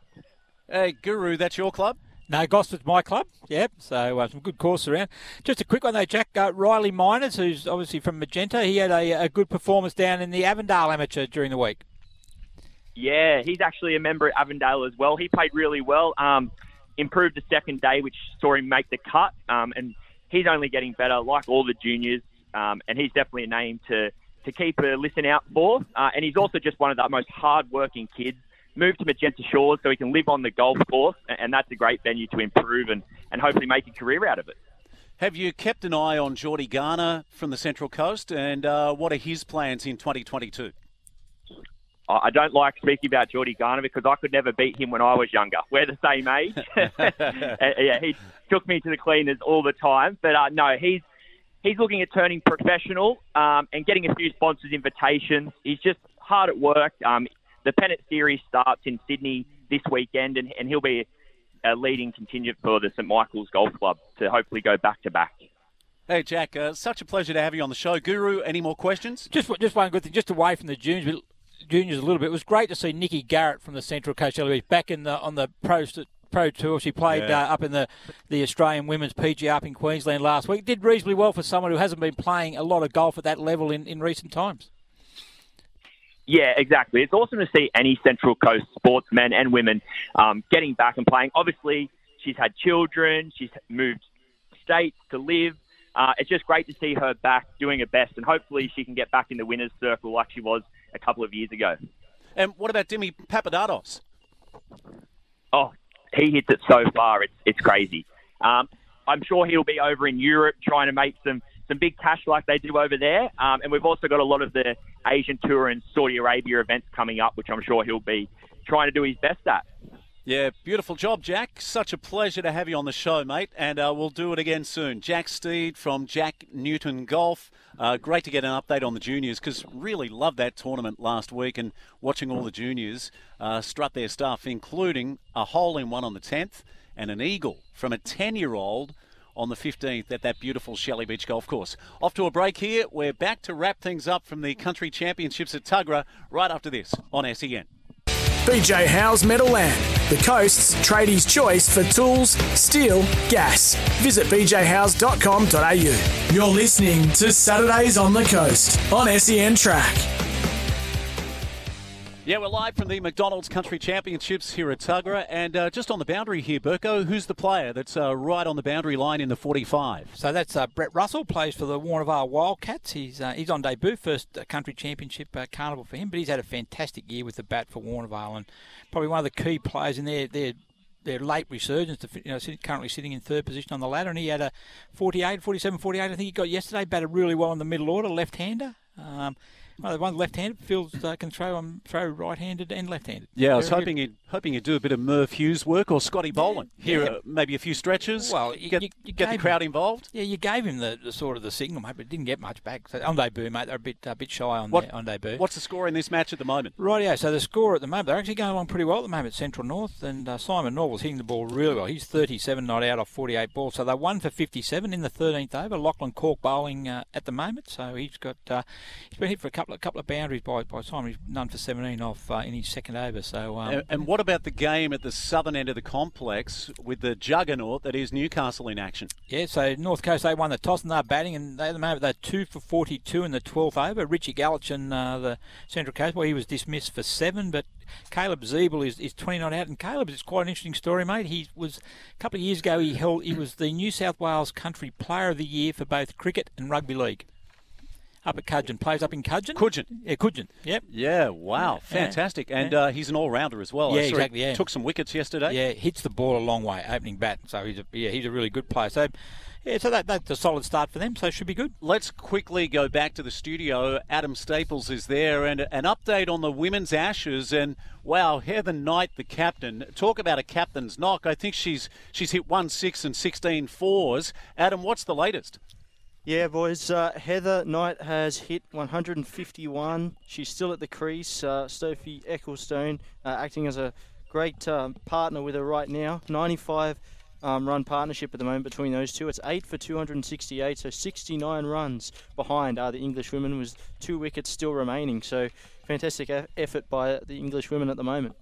Hey, Guru, that's your club? No, Gosford's my club, yep, so uh, some good course around. Just a quick one though, Jack, uh, Riley Miners, who's obviously from Magenta, he had a, a good performance down in the Avondale Amateur during the week. Yeah, he's actually a member at Avondale as well. He played really well, um, improved the second day, which saw him make the cut, um, and he's only getting better, like all the juniors, um, and he's definitely a name to, to keep a listen out for, uh, and he's also just one of the most hard-working kids. Move to Magenta Shores so he can live on the golf course, and that's a great venue to improve and, and hopefully make a career out of it. Have you kept an eye on Geordie Garner from the Central Coast, and uh, what are his plans in twenty twenty-two? I don't like speaking about Geordie Garner because I could never beat him when I was younger. We're the same age. Yeah, he took me to the cleaners all the time. But uh, no, he's he's looking at turning professional um, and getting a few sponsors' invitations. He's just hard at work. Um, The Pennant Series starts in Sydney this weekend, and, and he'll be a leading contingent for the St Michael's Golf Club to hopefully go back-to-back. Hey, Jack, uh, such a pleasure to have you on the show. Guru, any more questions? Just just one good thing, just away from the juniors, juniors a little bit. It was great to see Nikki Garrett from the Central Coast back in the on the pro, pro tour. She played yeah. uh, up in the, the Australian Women's P G A up in Queensland last week. Did reasonably well for someone who hasn't been playing a lot of golf at that level in, in recent times. Yeah, exactly. It's awesome to see any Central Coast sportsmen and women um, getting back and playing. Obviously, she's had children. She's moved states to live. Uh, it's just great to see her back doing her best, and hopefully she can get back in the winner's circle like she was a couple of years ago. And what about Dimi Papadakis? Oh, he hits it so far. It's it's crazy. Um, I'm sure he'll be over in Europe trying to make some, some big cash like they do over there. Um, and we've also got a lot of the Asian Tour and Saudi Arabia events coming up, which I'm sure he'll be trying to do his best at. Yeah, beautiful job, Jack. Such a pleasure to have you on the show, mate, and uh, we'll do it again soon. Jack Steed from Jack Newton Golf. Uh, great to get an update on the juniors because really loved that tournament last week and watching all the juniors uh, strut their stuff, including a hole-in-one on the tenth and an eagle from a ten-year-old on the fifteenth at that beautiful Shelley Beach golf course. Off to a break here. We're back to wrap things up from the Country Championships at Tuggerah right after this on S E N. B J Howes Metaland, the coast's tradies' choice for tools, steel, gas. Visit b j howes dot com dot a u. You're listening to Saturdays on the Coast on S E N Track. Yeah, we're live from the McDonald's Country Championships here at Tuggerah, and uh, just on the boundary here, Burko, who's the player that's uh, right on the boundary line in the forty-five? So that's uh, Brett Russell, plays for the Warrnambool Wildcats. He's uh, he's on debut, first Country Championship uh, carnival for him, but he's had a fantastic year with the bat for Warrnambool, and probably one of the key players in their their, their late resurgence, to, you know, currently sitting in third position on the ladder, and he had a forty-eight, forty-seven, forty-eight, I think he got yesterday, batted really well in the middle order, left-hander. Um Well, the one left-handed, Phil uh, can throw um, throw right-handed and left-handed. Yeah, I was Very hoping good. you'd hoping you'd do a bit of Merv Hughes work or Scotty Boland. Yeah, Here, yeah. Uh, maybe a few stretches. Well, you, get, you, you get the crowd him, involved. Yeah, you gave him the, the sort of the signal, mate, but didn't get much back. So on debut, mate, they're a bit a bit shy on what, on debut. What's the score in this match at the moment? Rightio. So the score at the moment, they're actually going along pretty well at the moment. Central North and uh, Simon Norville's hitting the ball really well. He's thirty-seven not out off forty-eight balls, so they're one for fifty-seven in the thirteenth over. Lachlan Cork bowling uh, at the moment, so he's got uh, he's been hit for a couple. A couple of boundaries by by the time he's none for seventeen off uh, in his second over. So um, and, and what what about the game at the southern end of the complex with the juggernaut that is Newcastle in action? Yeah, so North Coast, they won the toss and they're batting, and they, at the moment they're two for forty-two in the twelfth over. Richie Gallichan, uh, the Central Coast, well, he was dismissed for seven, but Caleb Zeeble is, is twenty-nine out, and Caleb is quite an interesting story, mate. He was, a couple of years ago, he held he was the New South Wales Country Player of the Year for both cricket and rugby league. Up at Cudgeon, plays up in Cudgeon. Cudgeon. Yeah, Cudgeon. Yep. Yeah, wow, fantastic. Yeah. And uh, he's an all-rounder as well. Yeah, exactly. Yeah. Took some wickets yesterday. Yeah, hits the ball a long way, opening bat. So, he's a, yeah, he's a really good player. So, yeah, so that, that's a solid start for them, so it should be good. Let's quickly go back to the studio. Adam Staples is there, and an update on the women's Ashes. And, wow, Heather Knight, the captain. Talk about a captain's knock. I think she's she's hit one six and sixteen fours. Adam, what's the latest? Yeah, boys, uh, Heather Knight has hit one hundred fifty-one. She's still at the crease. Uh, Sophie Ecclestone uh, acting as a great um, partner with her right now. ninety-five um, run partnership at the moment between those two. It's eight for two hundred sixty-eight, so sixty-nine runs behind uh, the English women, with two wickets still remaining. So fantastic a- effort by the English women at the moment.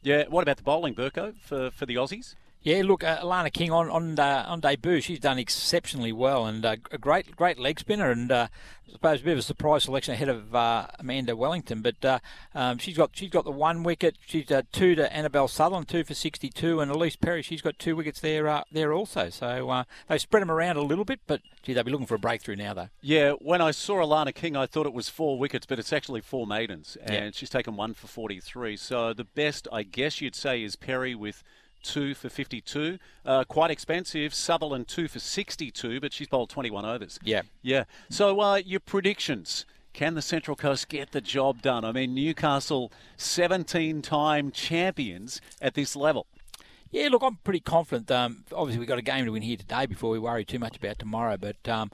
Yeah, what about the bowling, Burko, for, for the Aussies? Yeah, look, uh, Alana King on on, uh, on debut, she's done exceptionally well, and uh, a great great leg spinner, and uh, I suppose a bit of a surprise selection ahead of uh, Amanda Wellington, but uh, um, she's got she's got the one wicket. She's uh, two to Annabelle Sutherland, two for sixty-two, and Elise Perry, she's got two wickets there uh, there also. So uh, they spread them around a little bit, but gee, they'll be looking for a breakthrough now though. Yeah, when I saw Alana King, I thought it was four wickets, but it's actually four maidens, and yeah. she's taken one for forty-three. So the best, I guess you'd say, is Perry with two for fifty-two, uh, quite expensive. Sutherland two for sixty-two, but she's bowled twenty-one overs. Yeah, yeah. So uh, your predictions? Can the Central Coast get the job done? I mean, Newcastle, seventeen-time champions at this level. Yeah, look, I'm pretty confident. Um, obviously, we've got a game to win here today before we worry too much about tomorrow, but. Um,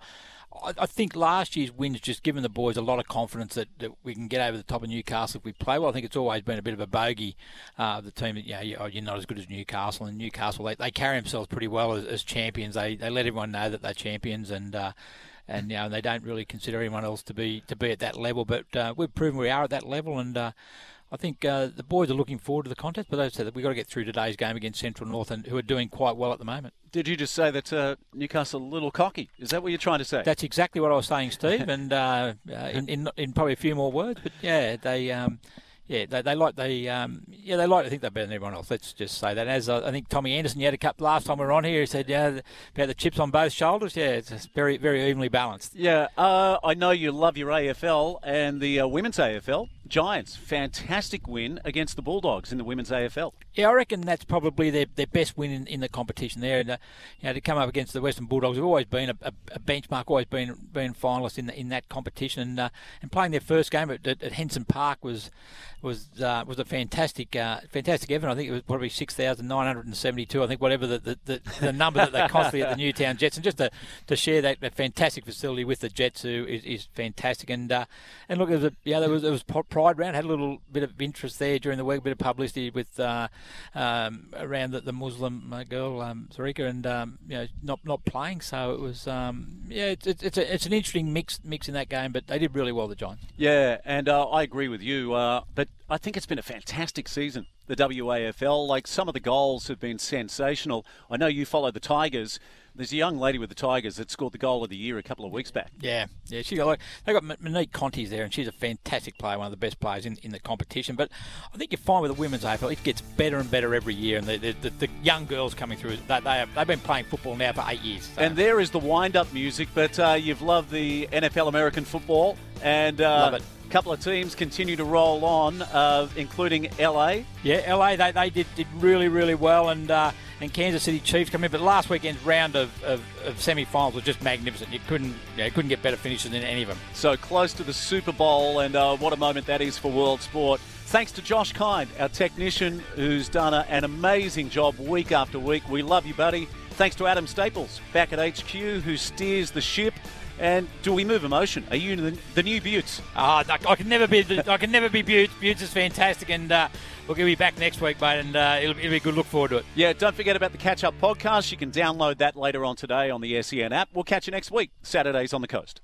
I think last year's win's just given the boys a lot of confidence that, that we can get over the top of Newcastle if we play well. I think it's always been a bit of a bogey uh, the team that, you know, you're not as good as Newcastle. And Newcastle, they, they carry themselves pretty well as, as champions. They they let everyone know that they're champions, and uh, and you know, they don't really consider anyone else to be to be at that level. But uh, we've proven we are at that level, and uh, I think uh, the boys are looking forward to the contest. But as I said, we've got to get through today's game against Central North, and who are doing quite well at the moment. Did you just say that uh, Newcastle a little cocky? Is that what you're trying to say? That's exactly what I was saying, Steve, and uh, uh, in, in in probably a few more words. But yeah, they um, yeah they, they like they um, yeah they like to think they're better than everyone else. Let's just say that. As I, I think Tommy Anderson, you had a cup last time we were on here. He said, yeah, about the chips on both shoulders. Yeah, it's very very evenly balanced. Yeah, uh, I know you love your A F L and the uh, women's A F L. Giants, fantastic win against the Bulldogs in the women's A F L. Yeah, I reckon that's probably their, their best win in, in the competition there. And uh, you know, to come up against the Western Bulldogs, have always been a, a, a benchmark, always been been finalists in the, in that competition. And uh, and playing their first game at, at, at Henson Park was was uh, was a fantastic uh, fantastic event. I think it was probably six thousand nine hundred and seventy two. I think whatever the the, the, the number that they costly at the Newtown Jets, and just to, to share that, that fantastic facility with the Jets, who is, is fantastic. And uh, and look, it was a, yeah, there was it was. Pro- Pride round had a little bit of interest there during the week, a bit of publicity with uh, um, around the, the Muslim girl um, Sarika, and um, you know, not not playing. So it was um, yeah, it's it's it's, a, it's an interesting mix mix in that game, but they did really well, the Giants. Yeah, and uh, I agree with you. Uh, but I think it's been a fantastic season, the W A F L. Like, some of the goals have been sensational. I know you follow the Tigers. There's a young lady with the Tigers that scored the goal of the year a couple of weeks back. Yeah, yeah, she got like, they got Monique Contes there, and she's a fantastic player, one of the best players in, in the competition. But I think you find with the women's A F L, it gets better and better every year, and the the, the, the young girls coming through, they, they have, they've been playing football now for eight years. So. And there is the wind-up music, but uh, you've loved the N F L American football, and uh, love it. Couple of teams continue to roll on, uh, including L A. Yeah, L A, they, they did, did really, really well, and uh, and Kansas City Chiefs come in. But last weekend's round of, of, of semi-finals was just magnificent. You couldn't you know, couldn't get better finishes than any of them. So close to the Super Bowl, and uh, what a moment that is for world sport. Thanks to Josh Kind, our technician, who's done a, an amazing job week after week. We love you, buddy. Thanks to Adam Staples, back at H Q, who steers the ship. And do we move emotion? Are you the, the new Buttes? Ah, oh, I can never be. I can never be Buttes. Buttes is fantastic, and uh, we'll be back next week, mate. And uh, it'll, it'll be a good look forward to it. Yeah, don't forget about the catch-up podcast. You can download that later on today on the S E N app. We'll catch you next week, Saturdays on the Coast.